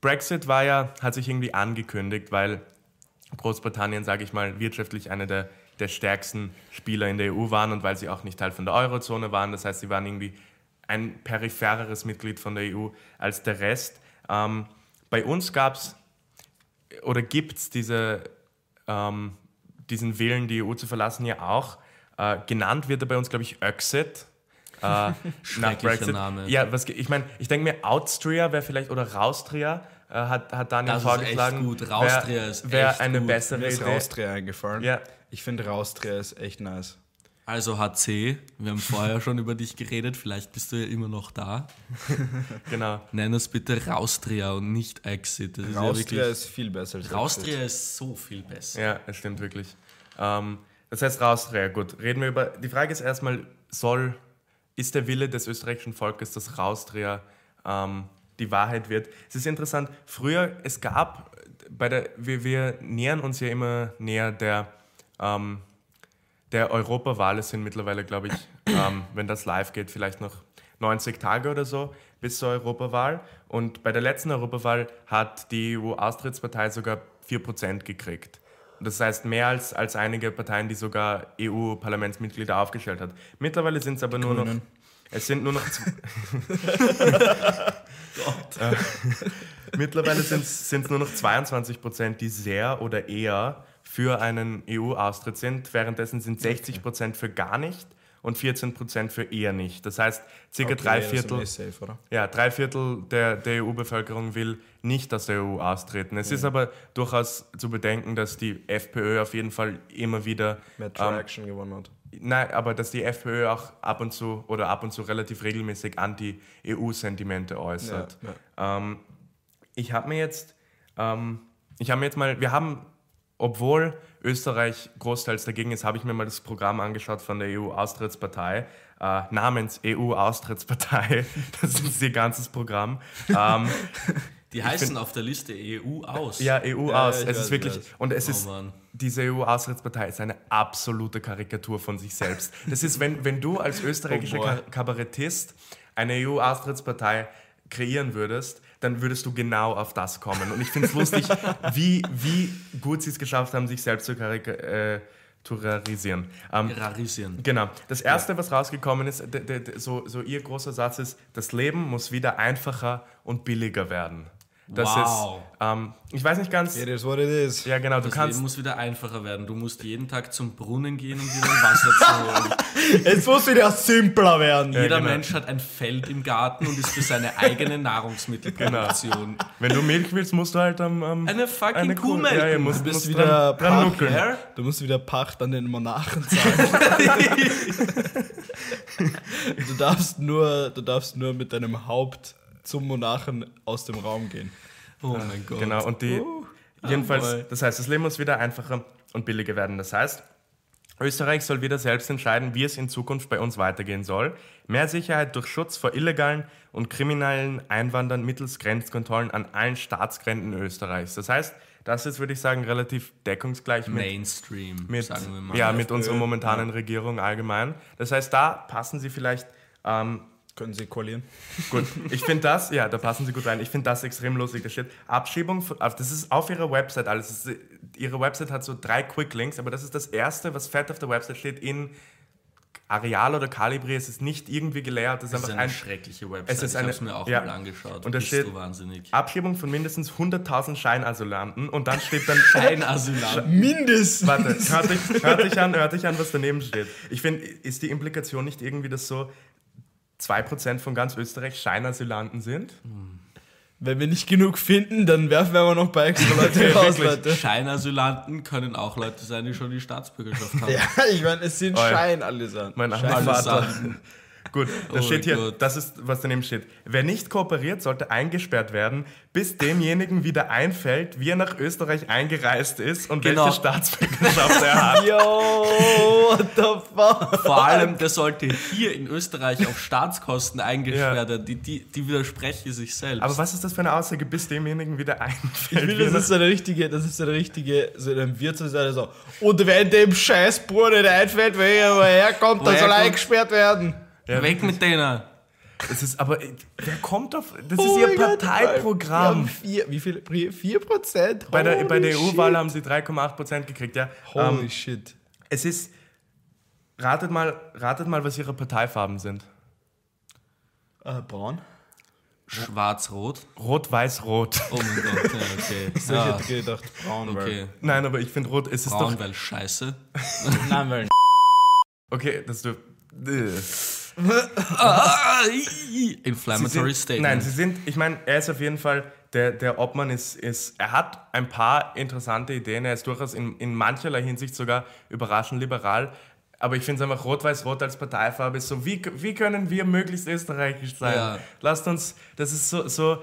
Brexit war ja, hat sich irgendwie angekündigt, weil Großbritannien, sage ich mal, wirtschaftlich eine der, der stärksten Spieler in der E U waren und weil sie auch nicht Teil von der Eurozone waren, das heißt, sie waren irgendwie ein periphereres Mitglied von der E U als der Rest. Ähm, bei uns gab es oder gibt es diese, ähm, diesen Willen, die E U zu verlassen, ja auch. Äh, genannt wird er bei uns, glaube ich, Öxit. Äh, Schrecklicher Name. Ja, was, ich meine, ich denke mir, Austria wäre vielleicht, oder Raustria äh, hat, hat Daniel das vorgeschlagen. Das ist echt gut. Raustria wär, ist wär echt eine gut. bessere Mir ist Raustria eingefallen. Ja. Ich finde, Raustria ist echt nice. Also H C, wir haben vorher schon über dich geredet, vielleicht bist du ja immer noch da. Genau. Nenn uns bitte Raustria und nicht Exit. Das Raustria ist, ja ist viel besser als Raustria Exit. Ist so viel besser. Ja, das stimmt wirklich. Ähm, das heißt Raustria, gut. Reden wir über. Die Frage ist erstmal, soll, ist der Wille des österreichischen Volkes, dass Raustria ähm, die Wahrheit wird? Es ist interessant, früher, es gab, bei der, wir, wir nähern uns ja immer näher der ähm, der Europawahl, es sind mittlerweile, glaube ich, ähm, wenn das live geht, vielleicht noch neunzig Tage oder so bis zur Europawahl. Und bei der letzten Europawahl hat die E U-Austrittspartei sogar vier Prozent gekriegt. Das heißt, mehr als, als einige Parteien, die sogar E U-Parlamentsmitglieder aufgestellt hat. Mittlerweile sind es aber nur noch, es sind nur noch äh, mittlerweile sind es nur noch zweiundzwanzig Prozent, die sehr oder eher für einen E U-Austritt sind, währenddessen sind sechzig Prozent für gar nicht und vierzehn Prozent für eher nicht. Das heißt, ca. Okay, drei Viertel, safe, oder? Ja, drei Viertel der, der E U-Bevölkerung will nicht aus der E U austreten. Es ja. ist aber durchaus zu bedenken, dass die FPÖ auf jeden Fall immer wieder mehr Traction ähm, gewonnen hat. Nein, aber dass die FPÖ auch ab und zu oder ab und zu relativ regelmäßig Anti-E U-Sentimente äußert. Ja, ja. Ähm, ich habe mir jetzt, ähm, ich habe mir jetzt mal, wir haben Obwohl Österreich großteils dagegen ist, habe ich mir mal das Programm angeschaut von der E U-Austrittspartei, äh, namens E U-Austrittspartei. Das ist ihr ganzes Programm. Ähm, Die heißen find, auf der Liste E U aus. Ja, E U ja, aus. Es ist wirklich, weiß. und es oh, ist, Mann. diese E U-Austrittspartei ist eine absolute Karikatur von sich selbst. Das ist, wenn, wenn du als österreichischer oh, Kabarettist eine E U-Austrittspartei kreieren würdest, dann würdest du genau auf das kommen. Und ich finde es lustig, wie, wie gut sie es geschafft haben, sich selbst zu karikaturisieren. Ähm, genau. Das Erste, ja. was rausgekommen ist, d- d- so, so ihr großer Satz ist, das Leben muss wieder einfacher und billiger werden. Das wow. ist, ähm, ich weiß nicht ganz... It is what it is. Ja, genau, du das kannst... Leben muss wieder einfacher werden. Du musst jeden Tag zum Brunnen gehen, um dir Wasser zu holen. Es muss wieder simpler werden. Jeder ja, genau. Mensch hat ein Feld im Garten und ist für seine eigene Nahrungsmittelproduktion. Genau. Wenn du Milch willst, musst du halt am... am eine fucking eine Kuh melken. Ja, ja, musst, du, musst wieder dran, dran du musst wieder Pacht an den Monarchen zahlen. du, darfst nur, du darfst nur mit deinem Haupt... zum Monarchen aus dem Raum gehen. Oh ja, mein Gott. Genau, und die uh, jedenfalls, oh das heißt, das Leben muss wieder einfacher und billiger werden. Das heißt, Österreich soll wieder selbst entscheiden, wie es in Zukunft bei uns weitergehen soll. Mehr Sicherheit durch Schutz vor illegalen und kriminellen Einwanderern mittels Grenzkontrollen an allen Staatsgrenzen Österreichs. Das heißt, das ist, würde ich sagen, relativ deckungsgleich mit Mainstream, mit, sagen wir mal. Ja, mit unserer momentanen ja. Regierung allgemein. Das heißt, da passen sie vielleicht... Ähm, Können Sie koalieren? Gut, ich finde das, ja, da passen Sie gut rein. Ich finde das extrem lustig. Da steht Abschiebung, von, das ist auf Ihrer Website alles. Ist, ihre Website hat so drei Quicklinks, aber das ist das Erste, was fett auf der Website steht in Arial oder Calibri. Es ist nicht irgendwie gelayert. Das ist, das ist eine ein, schreckliche Website. Es ist eine, ich habe es mir auch ja, mal angeschaut. Und da steht so wahnsinnig. Abschiebung von mindestens hunderttausend Scheinasylanten. Und dann steht dann... Scheinasylanten? Mindestens! Warte, hört dich, hört dich an, hört dich an, was daneben steht. Ich finde, ist die Implikation nicht irgendwie das so... zwei Prozent von ganz Österreich Scheinasylanten sind. Wenn wir nicht genug finden, dann werfen wir aber noch bei extra Leute raus, Leute. Scheinasylanten können auch Leute sein, die schon die Staatsbürgerschaft haben. Ja, ich meine, es sind Scheinasylanten. Mein Schein- Vater. Gut, das oh steht hier, Gott. Das ist, was daneben steht. Wer nicht kooperiert, sollte eingesperrt werden, bis demjenigen wieder einfällt, wie er nach Österreich eingereist ist und genau. welche Staatsbürgerschaft er hat. Yo, what the fuck? Vor allem, der sollte hier in Österreich auf Staatskosten eingesperrt werden. Ja. Die, die, die widersprechen sich selbst. Aber was ist das für eine Aussage, bis demjenigen wieder einfällt? Ich will, das ist so eine richtige, das ist so eine richtige, so ein Wirtshaus ist eine so, und wenn dem Scheißbruder nicht einfällt, wer herkommt, dann soll er eingesperrt werden. Ja, weg mit denen. Es ist aber, wer kommt auf, das oh ist ihr Parteiprogramm. Vier, wie viel? vier Prozent? Bei der, bei der E U-Wahl haben sie drei Komma acht Prozent gekriegt, ja. Holy um, shit. Es ist, ratet mal, ratet mal, was ihre Parteifarben sind. Äh, braun. Schwarz-Rot. Rot-Weiß-Rot. Oh mein Gott, ja, okay. So, ja. Ich hätte gedacht, braun, okay. Nein, aber ich finde rot, es ist braun, doch... Braun, weil scheiße. Nein, weil... Okay, das dürfte... Inflammatory Statement. Nein, sie sind, ich meine, er ist auf jeden Fall, der, der Obmann ist, ist, er hat ein paar interessante Ideen, er ist durchaus in, in mancherlei Hinsicht sogar überraschend liberal, aber ich finde es einfach rot-weiß-rot als Parteifarbe ist so, wie, wie können wir möglichst österreichisch sein? Ja. Lasst uns, das ist so, so,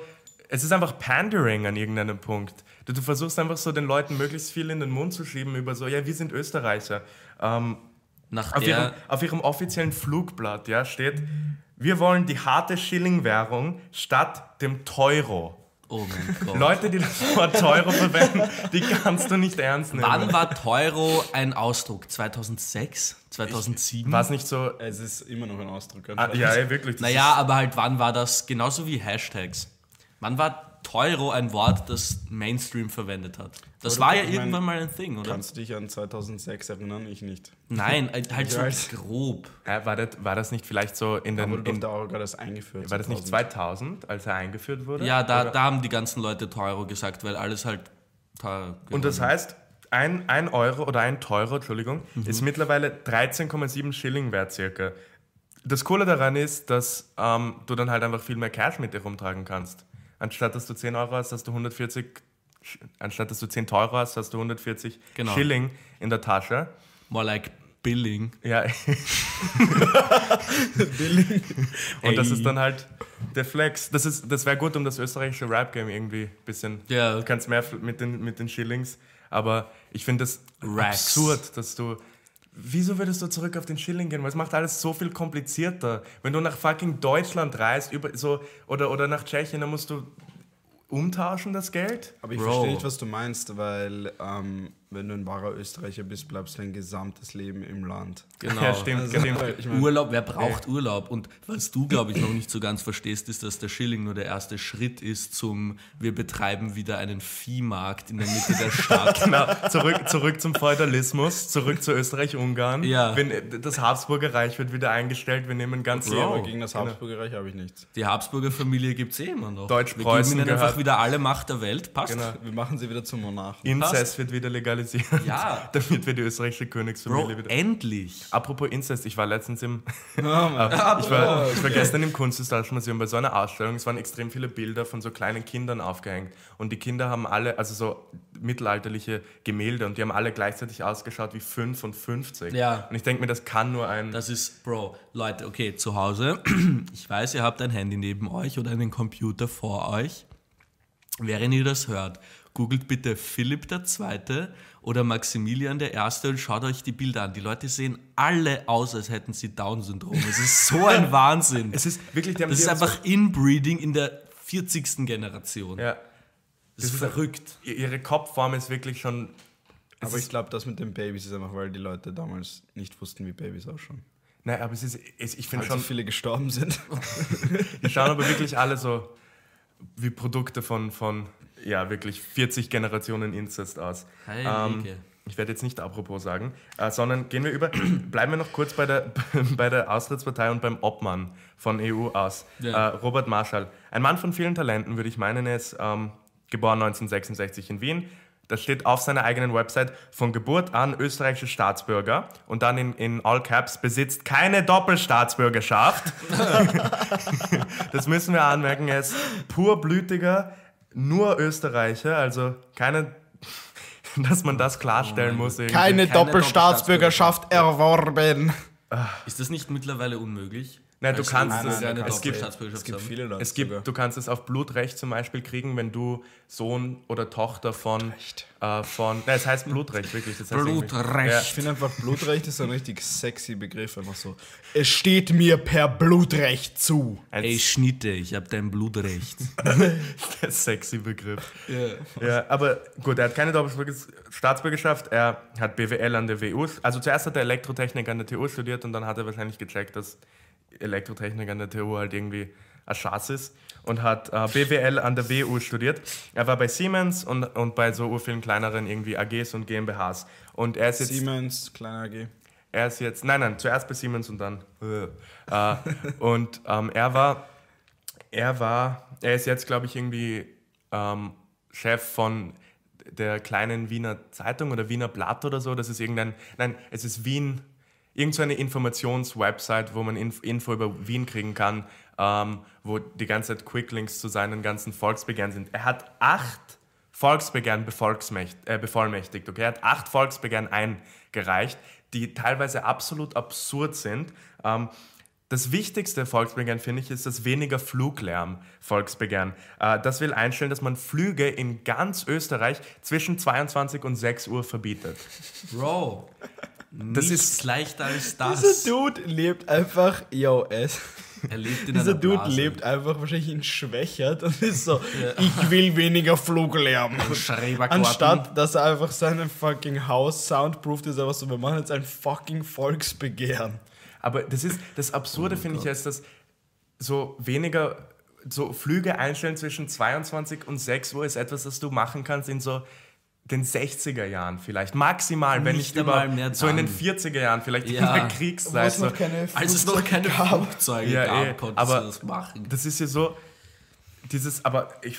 es ist einfach Pandering an irgendeinem Punkt. Du, du versuchst einfach so den Leuten möglichst viel in den Mund zu schieben über so, ja, wir sind Österreicher. Ähm, Nach auf, ihrem, auf ihrem offiziellen Flugblatt ja, steht, wir wollen die harte Schillingwährung statt dem Teuro. Oh mein Gott. Leute, die das Wort Teuro verwenden, die kannst du nicht ernst nehmen. Wann war Teuro ein Ausdruck? zweitausendsechs? zweitausendsieben? War es nicht so... Es ist immer noch ein Ausdruck. Ah, ja, ja, wirklich. Naja, aber halt wann war das? Genauso wie Hashtags. Wann war Teuro ein Wort, das Mainstream verwendet hat? Das oder war ja ich mein, irgendwann mal ein Thing, oder? Kannst du dich an zweitausendsechs erinnern? Ich nicht. Nein, halt so grob. Ja, war, das, war das nicht vielleicht so in den... in der Euro gerade das eingeführt. War das nicht zweitausend, als er eingeführt wurde? Ja, da, da haben die ganzen Leute Teuro gesagt, weil alles halt teuer. Und das heißt, ein, ein Euro oder ein Teuro, Entschuldigung, mhm. ist mittlerweile dreizehn Komma sieben Schilling wert circa. Das Coole daran ist, dass ähm, du dann halt einfach viel mehr Cash mit dir rumtragen kannst. Anstatt dass du zehn Euro hast, hast du hundertvierzig... Anstatt dass du zehn Euro hast, hast du hundertvierzig genau. Schilling in der Tasche. More like Billing. Ja. Billing. Und ey. Das ist dann halt der Flex. Das, ist, das wäre gut, um das österreichische Rap-Game irgendwie ein bisschen... Ja. Yeah. Du kannst mehr mit den, mit den Schillings. Aber ich finde das Racks. Absurd, dass du... Wieso würdest du zurück auf den Schilling gehen? Weil es macht alles so viel komplizierter. Wenn du nach fucking Deutschland reist über, so, oder, oder nach Tschechien, dann musst du umtauschen das Geld. Aber ich Bro. verstehe nicht, was du meinst, weil ähm, wenn du ein wahrer Österreicher bist, bleibst du dein gesamtes Leben im Land. Genau. Ja, stimmt. Also, genau. Ich mein, Urlaub, wer braucht ey. Urlaub? Und was du, glaube ich, noch nicht so ganz verstehst, ist, dass der Schilling nur der erste Schritt ist zum, wir betreiben wieder einen Viehmarkt in der Mitte der Stadt. Genau. Zurück, zurück zum Feudalismus, zurück zu Österreich-Ungarn. Ja. Wenn das Habsburger Reich wird wieder eingestellt, wir nehmen ganz... Ja, aber gegen das Habsburger Reich habe ich nichts. Die Habsburger Familie gibt es eh immer noch. Deutsch-Preußen gehört wieder alle Macht der Welt, passt. Genau. Wir machen sie wieder zum Monarchen. Inzest passt. Wird wieder legalisiert, ja. Damit wir die österreichische Königsfamilie Bro, wieder... endlich! Apropos Inzest, ich war letztens im... Oh, ah, ich, war, okay. ich war gestern im Kunsthistorischen Museum bei so einer Ausstellung, es waren extrem viele Bilder von so kleinen Kindern aufgehängt und die Kinder haben alle, also so mittelalterliche Gemälde und die haben alle gleichzeitig ausgeschaut wie fünfundfünfzig. Ja. Und ich denke mir, das kann nur ein... Das ist, Bro, Leute, okay, zu Hause, ich weiß, ihr habt ein Handy neben euch oder einen Computer vor euch. Während ihr das hört, googelt bitte Philipp der Zweite oder Maximilian der Erste und schaut euch die Bilder an. Die Leute sehen alle aus, als hätten sie Down-Syndrom. Es ist so ein Wahnsinn. Es ist wirklich, die haben das ist einfach Inbreeding in der vierzigsten Generation. Ja. Das, das ist verrückt. Ist, ihre Kopfform ist wirklich schon... Aber ich glaube, das mit den Babys ist einfach, weil die Leute damals nicht wussten, wie Babys ausschauen. Nein, aber es ist... Es, ich finde schon, viele gestorben sind. Die schauen aber wirklich alle so... wie Produkte von, von ja, wirklich vierzig Generationen Inzest aus. Ähm, ich werde jetzt nicht apropos sagen, äh, sondern gehen wir über, bleiben wir noch kurz bei der, bei der Austrittspartei und beim Obmann von E U aus. Ja. Äh, Robert Marschall, ein Mann von vielen Talenten, würde ich meinen, er ist ähm, geboren neunzehnhundertsechsundsechzig in Wien. Das steht auf seiner eigenen Website, von Geburt an österreichische Staatsbürger und dann in, in All Caps, besitzt keine Doppelstaatsbürgerschaft. Das müssen wir anmerken, er ist purblütiger, nur Österreicher, also keine, dass man das klarstellen oh muss. Irgendwie. Keine, keine Doppelstaatsbürgerschaft erworben. Ist das nicht mittlerweile unmöglich? Nein, du kannst es. Es gibt, es gibt viele Leute. Es gibt, du kannst es auf Blutrecht zum Beispiel kriegen, wenn du Sohn oder Tochter von. Äh, von nein, es heißt Blutrecht, wirklich. Das heißt Blutrecht. Ja. Ich finde einfach, Blutrecht ist ein richtig sexy Begriff. Einfach so. Es steht mir per Blutrecht zu. Als Ey, Schnitte, ich hab dein Blutrecht. Der sexy Begriff. Yeah. Ja, aber gut, er hat keine doppelte Staatsbürgerschaft. Er hat B W L an der W U. Also zuerst hat er Elektrotechnik an der T U studiert und dann hat er wahrscheinlich gecheckt, dass Elektrotechnik an der T U halt irgendwie ein Schatz ist, und hat äh, B W L an der W U studiert. Er war bei Siemens und, und bei so vielen kleineren irgendwie A Gs und G m b Hs. Und er ist jetzt, Siemens, kleiner A G. Er ist jetzt, nein, nein, zuerst bei Siemens und dann. Äh, und ähm, er war, er war, er ist jetzt, glaube ich, irgendwie ähm, Chef von der kleinen Wiener Zeitung oder Wiener Blatt oder so. Das ist irgendein, nein, es ist Wien. Irgendeine Informationswebsite, wo man Info über Wien kriegen kann, ähm, wo die ganze Zeit Quicklinks zu seinen ganzen Volksbegehren sind. Er hat acht Volksbegehren äh, bevollmächtigt. Okay? Er hat acht Volksbegehren eingereicht, die teilweise absolut absurd sind. Ähm, das wichtigste Volksbegehren, finde ich, ist das weniger Fluglärm-Volksbegehren. Äh, das will einstellen, dass man Flüge in ganz Österreich zwischen zweiundzwanzig und sechs Uhr verbietet. Bro! Das Nichts ist leichter als das. Dieser Dude lebt einfach, yo, es. Er lebt in Dieser einer Dude Blase. lebt einfach wahrscheinlich in Schwächert und ist so, ja. Ich will weniger Fluglärm. Anstatt, dass er einfach seinen fucking Haus soundproofed ist, aber so, wir machen jetzt ein fucking Volksbegehren. Aber das ist, das Absurde oh finde ich jetzt, dass so weniger, so Flüge einstellen zwischen zweiundzwanzig und sechs Uhr ist etwas, das du machen kannst in so den sechziger Jahren vielleicht, maximal, wenn nicht, nicht über, so in den vierziger Jahren vielleicht, ja. In der Kriegszeit. So. Als es noch keine Flugzeuge ja, gab, eh, konntest aber du das machen. Das ist ja so, dieses, aber ich,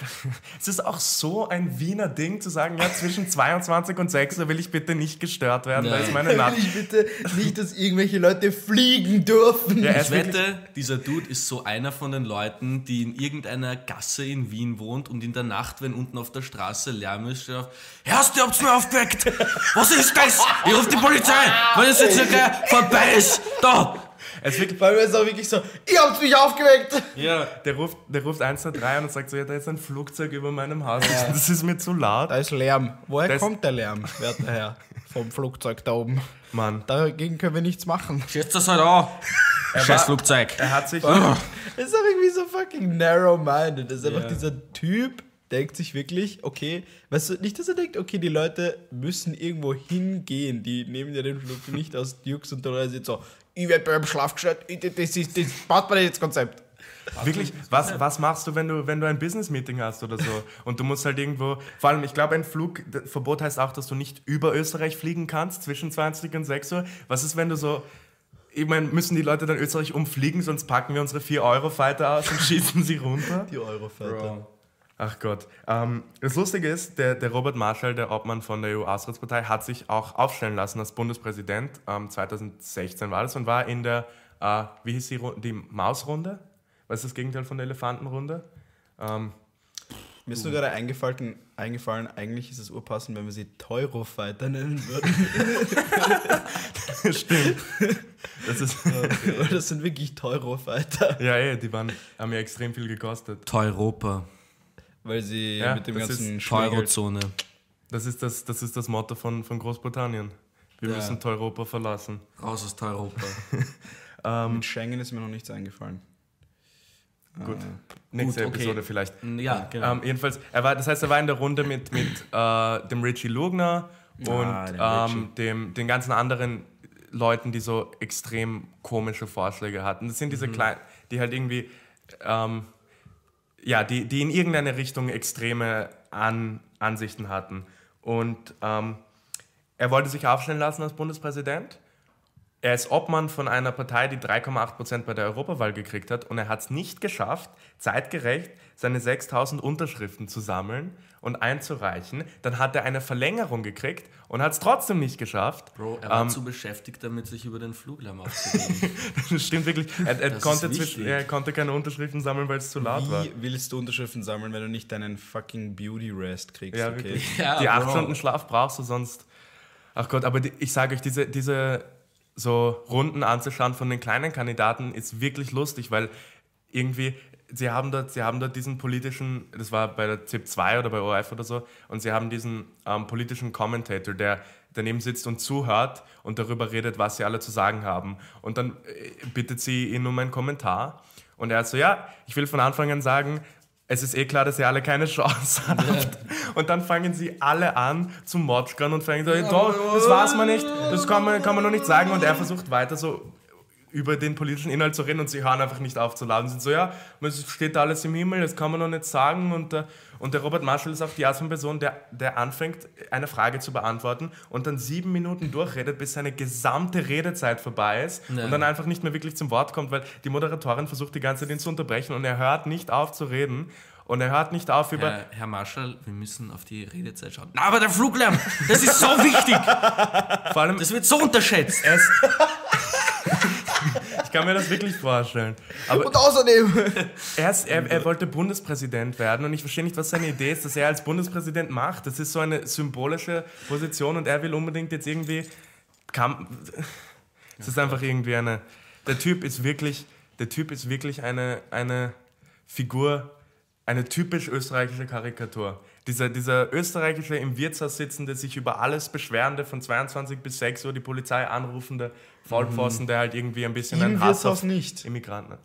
es ist auch so ein Wiener Ding zu sagen, ja, zwischen zweiundzwanzig und sechs Uhr will ich bitte nicht gestört werden, nein. Da ist meine Nacht. Will ich bitte nicht, dass irgendwelche Leute fliegen dürfen. Ja, ich wette, dieser Dude ist so einer von den Leuten, die in irgendeiner Gasse in Wien wohnt und in der Nacht, wenn unten auf der Straße Lärm ist, steht auf, Herrst, ihr habt's mir aufgeweckt! Was ist das? Ich ruf die Polizei! Weil es jetzt gleich vorbei ist! Da! Es wirkt bei mir ist auch wirklich so, ihr habt mich aufgeweckt! Ja, der ruft, der ruft eins zwei drei an und sagt so, ja, da ist ein Flugzeug über meinem Haus, ja. Das ist mir zu laut. Da ist Lärm. Woher das kommt der Lärm, werter Herr? Vom Flugzeug da oben. Mann. Dagegen können wir nichts machen. Schießt das halt auch. Scheiß Flugzeug. Er hat sich... Oh. Ist doch irgendwie so fucking narrow-minded. Das ist einfach yeah. Dieser Typ... denkt sich wirklich, okay, weißt du, nicht, dass er denkt, okay, die Leute müssen irgendwo hingehen, die nehmen ja den Flug nicht aus Dukes und dann sind so, ich werde beim Schlaf gestört, das ist, das baut man nicht ins Konzept. Wirklich, was, was machst du, wenn du, wenn du ein Business-Meeting hast oder so und du musst halt irgendwo, vor allem, ich glaube, ein Flugverbot heißt auch, dass du nicht über Österreich fliegen kannst, zwischen zwanzig und sechs Uhr, was ist, wenn du so, ich meine, müssen die Leute dann Österreich umfliegen, sonst packen wir unsere vier Eurofighter aus und schießen sie runter? Die Eurofighter. Ach Gott. Ähm, das Lustige ist, der, der Robert Marschall, der Obmann von der E U-Austrittspartei, hat sich auch aufstellen lassen als Bundespräsident. Ähm, zweitausendsechzehn war das und war in der, äh, wie hieß die, die Mausrunde? Was ist das Gegenteil von der Elefantenrunde? Ähm, Mir ist nur gerade eingefallen, eingefallen, eigentlich ist es urpassend, wenn wir sie Teurofighter nennen würden. Stimmt. Das ist okay. Das sind wirklich Teurofighter. Ja, ja, die waren, haben ja extrem viel gekostet. Teuropa. Weil sie ja, mit dem ganzen Eurozone. Das ist das, das ist das Motto von, von Großbritannien. Wir ja. müssen Europa verlassen. Raus aus Europa. ähm, mit Schengen ist mir noch nichts eingefallen. Gut, äh, nächste gut, Episode okay. vielleicht. Ja, genau. Ähm, jedenfalls, er war, das heißt, er war in der Runde mit, mit äh, dem Richie Lugner und ah, den, ähm, Richie. Dem, den ganzen anderen Leuten, die so extrem komische Vorschläge hatten. Das sind diese mhm. kleinen, die halt irgendwie... Ähm, ja, die, die in irgendeine Richtung extreme An- Ansichten hatten. Und ähm, er wollte sich aufstellen lassen als Bundespräsident. Er ist Obmann von einer Partei, die drei Komma acht Prozent bei der Europawahl gekriegt hat. Und er hat es nicht geschafft, zeitgerecht seine sechstausend Unterschriften zu sammeln und einzureichen. Dann hat er eine Verlängerung gekriegt und hat es trotzdem nicht geschafft. Bro, er war ähm, zu beschäftigt damit, sich über den Fluglärm aufzuregen. Das stimmt wirklich. Er, er, das konnte zwischen, er konnte keine Unterschriften sammeln, weil es zu laut Wie war. Wie willst du Unterschriften sammeln, wenn du nicht deinen fucking Beauty Rest kriegst? Ja, okay. Ja, die acht Stunden Schlaf brauchst du sonst. Ach Gott, aber die, ich sage euch, diese... diese so Runden anzuschauen von den kleinen Kandidaten ist wirklich lustig, weil irgendwie, sie haben dort, sie haben dort diesen politischen, das war bei der Z I P zwei oder bei O R F oder so, und sie haben diesen ähm, politischen Commentator, der daneben sitzt und zuhört und darüber redet, was sie alle zu sagen haben. Und dann bittet sie ihn um einen Kommentar. Und er so, ja, ich will von Anfang an sagen, es ist eh klar, dass ihr alle keine Chance habt. Ja. Und dann fangen sie alle an zu motschkern und fangen so, das war's mal nicht, das kann man, kann man noch nicht sagen. Und er versucht weiter so über den politischen Inhalt zu reden und sie hören einfach nicht auf zu laden. Sie sind so, ja, es steht alles im Himmel, das kann man noch nicht sagen. Und, und der Robert Marschall ist auch die erste Person, der, der anfängt, eine Frage zu beantworten und dann sieben Minuten durchredet, bis seine gesamte Redezeit vorbei ist, ja, und dann einfach nicht mehr wirklich zum Wort kommt, weil die Moderatorin versucht, die ganze Zeit ihn zu unterbrechen und er hört nicht auf zu reden. Und er hört nicht auf über... Herr, Herr Marschall, wir müssen auf die Redezeit schauen. Na, aber der Fluglärm, das ist so wichtig. Vor allem, das wird so unterschätzt. Es, ich kann mir das wirklich vorstellen. Aber und außerdem... Erst, er, er wollte Bundespräsident werden und ich verstehe nicht, was seine Idee ist, dass er als Bundespräsident macht. Das ist so eine symbolische Position und er will unbedingt jetzt irgendwie... Es ist einfach irgendwie eine... Der Typ ist wirklich, der Typ ist wirklich eine, eine Figur... Eine typisch österreichische Karikatur. Dieser, dieser österreichische, im Wirtshaus sitzende, sich über alles beschwernde, von zweiundzwanzig bis sechs Uhr die Polizei anrufende Vollpfosten, der halt irgendwie ein bisschen einen Hass auf Immigranten hat.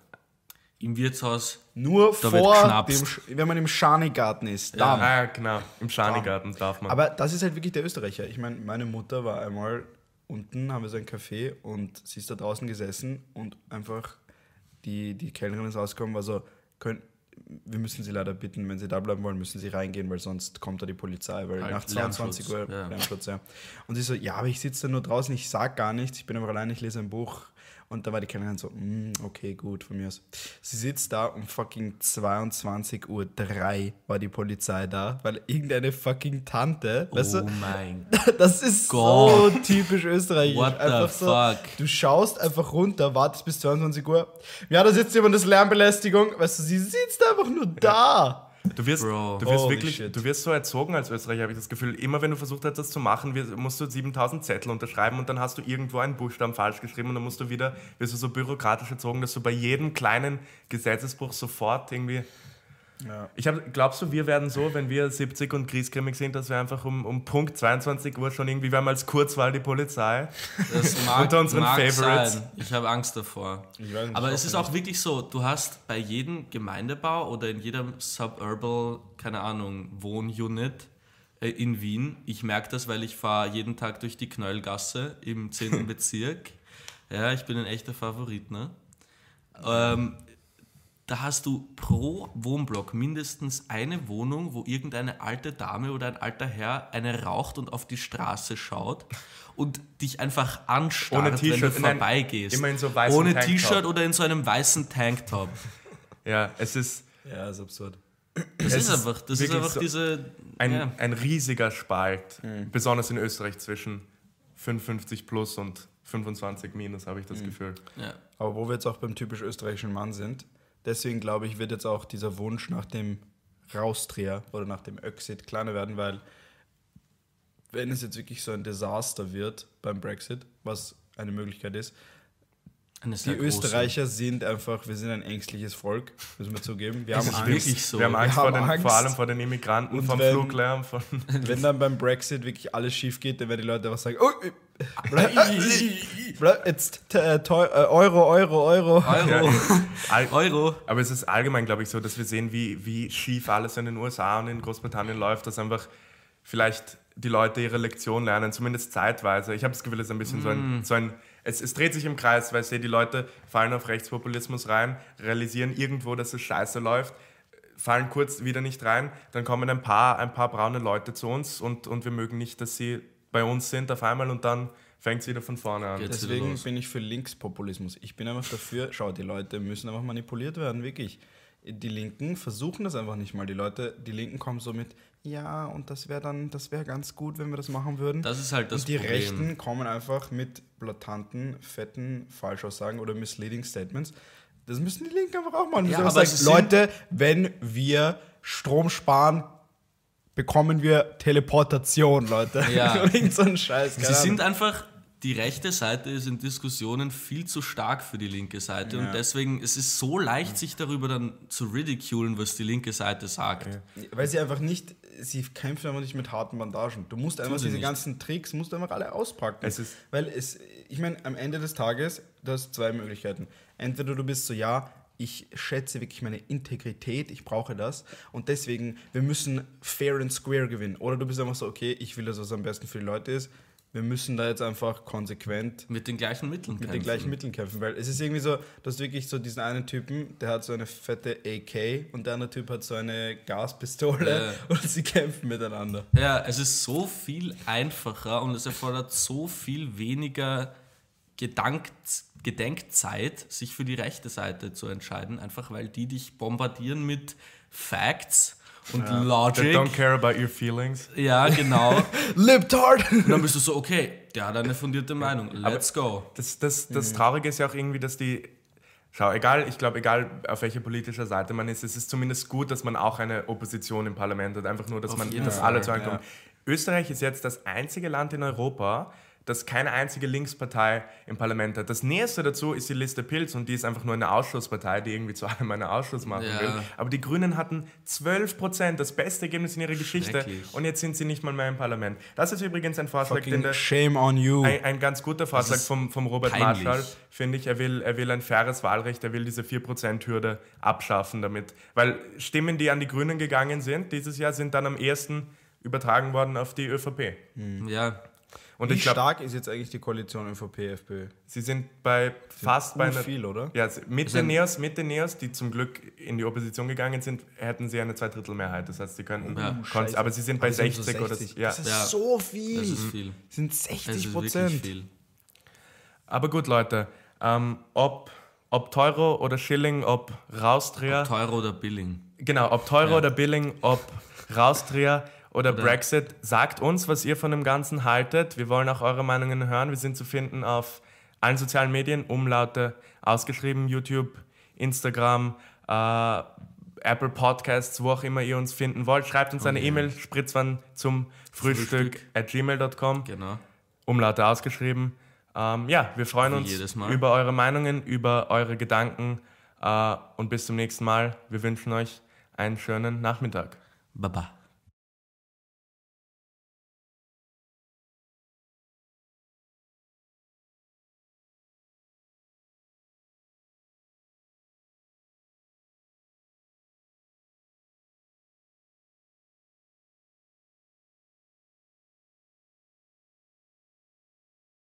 Im Wirtshaus nur vor dem, wenn man im Schanigarten ist. Ja, ah, ja genau, im Schanigarten darf man. Aber das ist halt wirklich der Österreicher. Ich meine, meine Mutter war einmal unten, haben wir so einen Café und sie ist da draußen gesessen und einfach die, die Kellnerin ist rausgekommen, war so, können... Wir müssen Sie leider bitten, wenn Sie da bleiben wollen, müssen Sie reingehen, weil sonst kommt da die Polizei, weil halt nach zweiundzwanzig Uhr ja. Lärmschutz, ja. Und sie so, ja, aber ich sitze da nur draußen, ich sag gar nichts, ich bin aber allein, ich lese ein Buch. Und da war die Kellnerin so, mm, okay, gut, von mir aus. Sie sitzt da um fucking zweiundzwanzig Uhr drei war die Polizei da, weil irgendeine fucking Tante, oh weißt du, mein das ist Gott. So typisch österreichisch. What einfach the so, fuck? Du schaust einfach runter, wartest bis zweiundzwanzig Uhr. Ja, da sitzt jemand, das Lärmbelästigung. Weißt du, sie sitzt einfach nur da. Du wirst, Bro, du wirst wirklich, shit. Du wirst so erzogen als Österreicher, habe ich das Gefühl. Immer wenn du versucht hast, das zu machen, musst du siebentausend Zettel unterschreiben und dann hast du irgendwo einen Buchstaben falsch geschrieben und dann musst du wieder, wirst du so bürokratisch erzogen, dass du bei jedem kleinen Gesetzesbruch sofort irgendwie... Ja. Ich hab, glaubst du, wir werden so, wenn wir siebzig und griesgrämig sind, dass wir einfach um, um Punkt zweiundzwanzig Uhr schon irgendwie, wir haben als Kurzwahl die Polizei das mag, unter unseren mag Favorites. Sein. Ich habe Angst davor. Ich weiß nicht, aber es ist auch wirklich so, du hast bei jedem Gemeindebau oder in jedem Suburbal, keine Ahnung, Wohnunit äh, in Wien, ich merke das, weil ich fahre jeden Tag durch die Knöllgasse im zehnten Bezirk. Ja, ich bin ein echter Favorit, ne? Ähm, Da hast du pro Wohnblock mindestens eine Wohnung, wo irgendeine alte Dame oder ein alter Herr eine raucht und auf die Straße schaut und dich einfach anstarrt, wenn du vorbeigehst. Immer in so weißen Ohne Tanktop. T-Shirt oder in so einem weißen Tanktop. Ja, es ist... Ja, ist absurd. Das ist einfach, das ist einfach so diese... Ein, ja. ein riesiger Spalt, mhm. besonders in Österreich zwischen fünfundfünfzig plus und fünfundzwanzig minus, habe ich das mhm. Gefühl. Ja. Aber wo wir jetzt auch beim typisch österreichischen Mann sind... Deswegen, glaube ich, wird jetzt auch dieser Wunsch nach dem Raustria oder nach dem Exit kleiner werden, weil wenn es jetzt wirklich so ein Desaster wird beim Brexit, was eine Möglichkeit ist, die Österreicher große. sind einfach, wir sind ein ängstliches Volk, müssen wir zugeben. Wir das haben ist Angst. Wirklich so. Wir haben Angst, wir haben vor, den, Angst. vor allem vor den Immigranten, und vom wenn, Fluglärm. Von wenn dann beim Brexit wirklich alles schief geht, dann werden die Leute was sagen, oh, jetzt Euro, Euro, Euro. Euro. Euro. Aber es ist allgemein, glaube ich, so, dass wir sehen, wie, wie schief alles in den U S A und in Großbritannien läuft, dass einfach vielleicht die Leute ihre Lektion lernen, zumindest zeitweise. Ich habe das Gefühl, es ist ein bisschen mm. so ein... So ein Es, es dreht sich im Kreis, weil die Leute fallen auf Rechtspopulismus rein, realisieren irgendwo, dass es scheiße läuft, fallen kurz wieder nicht rein, dann kommen ein paar, ein paar braune Leute zu uns und, und wir mögen nicht, dass sie bei uns sind auf einmal und dann fängt es wieder von vorne an. Geht's Deswegen bin ich für Linkspopulismus. Ich bin einfach dafür, schau, die Leute müssen einfach manipuliert werden, wirklich. Die Linken versuchen das einfach nicht mal. Die Leute, die Linken kommen so mit, ja, und das wäre dann, das wäre ganz gut, wenn wir das machen würden. Das ist halt das und die Problem. Rechten kommen einfach mit blatanten, fetten Falschaussagen oder misleading Statements. Das müssen die Linken einfach auch machen. Ja, aber sagen, Leute, wenn wir Strom sparen, bekommen wir Teleportation, Leute. Ja. Irgend so ein Scheiß. Sie sind einfach... die rechte Seite ist in Diskussionen viel zu stark für die linke Seite, ja, und deswegen, es ist so leicht, sich darüber dann zu ridiculen, was die linke Seite sagt. Ja. Weil sie einfach nicht, sie kämpfen einfach nicht mit harten Bandagen. Du musst einfach diese nicht. ganzen Tricks, musst du einfach alle auspacken. Es ist Weil es, ich meine, am Ende des Tages, du hast zwei Möglichkeiten. Entweder du bist so, ja, ich schätze wirklich meine Integrität, ich brauche das und deswegen, wir müssen fair and square gewinnen. Oder du bist einfach so, okay, ich will das, was am besten für die Leute ist. Wir müssen da jetzt einfach konsequent mit den gleichen Mitteln mit kämpfen. den gleichen Mitteln kämpfen, weil es ist irgendwie so, dass wirklich so diesen einen Typen, der hat so eine fette A K und der andere Typ hat so eine Gaspistole, ja, und sie kämpfen miteinander. Ja, es ist so viel einfacher und es erfordert so viel weniger Gedankt, Gedenkzeit, sich für die rechte Seite zu entscheiden, einfach weil die dich bombardieren mit Facts und ja, Logic. They don't care about your feelings. Ja, genau. Libtard! Und dann bist du so, okay, der hat eine fundierte Meinung, let's Aber go. Das, das, das mhm. Traurige ist ja auch irgendwie, dass die, schau, egal, ich glaube, egal auf welcher politischer Seite man ist, es ist zumindest gut, dass man auch eine Opposition im Parlament hat, einfach nur, dass auf man dass alle zu einem kommen. Ja. Österreich ist jetzt das einzige Land in Europa, dass keine einzige Linkspartei im Parlament hat. Das Nächste dazu ist die Liste Pilz und die ist einfach nur eine Ausschusspartei, die irgendwie zu allem einen Ausschuss machen ja. will. Aber die Grünen hatten zwölf Prozent, das beste Ergebnis in ihrer Geschichte und jetzt sind sie nicht mal mehr im Parlament. Das ist übrigens ein Vorschlag, Fucking den der... Shame on you. Ein, ein ganz guter Vorschlag vom, vom Robert peinlich. Marschall, finde ich. Er will, er will ein faires Wahlrecht, er will diese vier Prozent Hürde abschaffen damit. Weil Stimmen, die an die Grünen gegangen sind dieses Jahr, sind dann am ehesten übertragen worden auf die ÖVP. Mhm. Ja, und Wie ich glaub, stark ist jetzt eigentlich die Koalition ÖVP-FPÖ? Sie sind bei sie fast sind bei einer, viel, oder? Ja, mit den Neos, mit den Neos, die zum Glück in die Opposition gegangen sind, hätten sie eine Zweidrittelmehrheit. Das heißt, sie könnten, ja. konst, aber sie sind aber bei sie sechzig, sind so sechzig oder ja. Das ist ja. so viel. Das ist viel. Das sind sechzig Prozent. Aber gut, Leute, ähm, ob ob Teuro oder Schilling, ob Raustria, ob Teuro oder Billing. Genau, ob Teuro ja. oder Billing, ob Raustria. Oder, oder Brexit, sagt uns, was ihr von dem Ganzen haltet. Wir wollen auch eure Meinungen hören. Wir sind zu finden auf allen sozialen Medien, Umlaute ausgeschrieben, YouTube, Instagram, äh, Apple Podcasts, wo auch immer ihr uns finden wollt. Schreibt uns okay. eine E-Mail, Spritzwein zum Frühstück, Frühstück. at gmail Punkt com. Genau. Umlaute ausgeschrieben. Ähm, ja, wir freuen Wie uns über eure Meinungen, über eure Gedanken äh, und bis zum nächsten Mal. Wir wünschen euch einen schönen Nachmittag. Baba.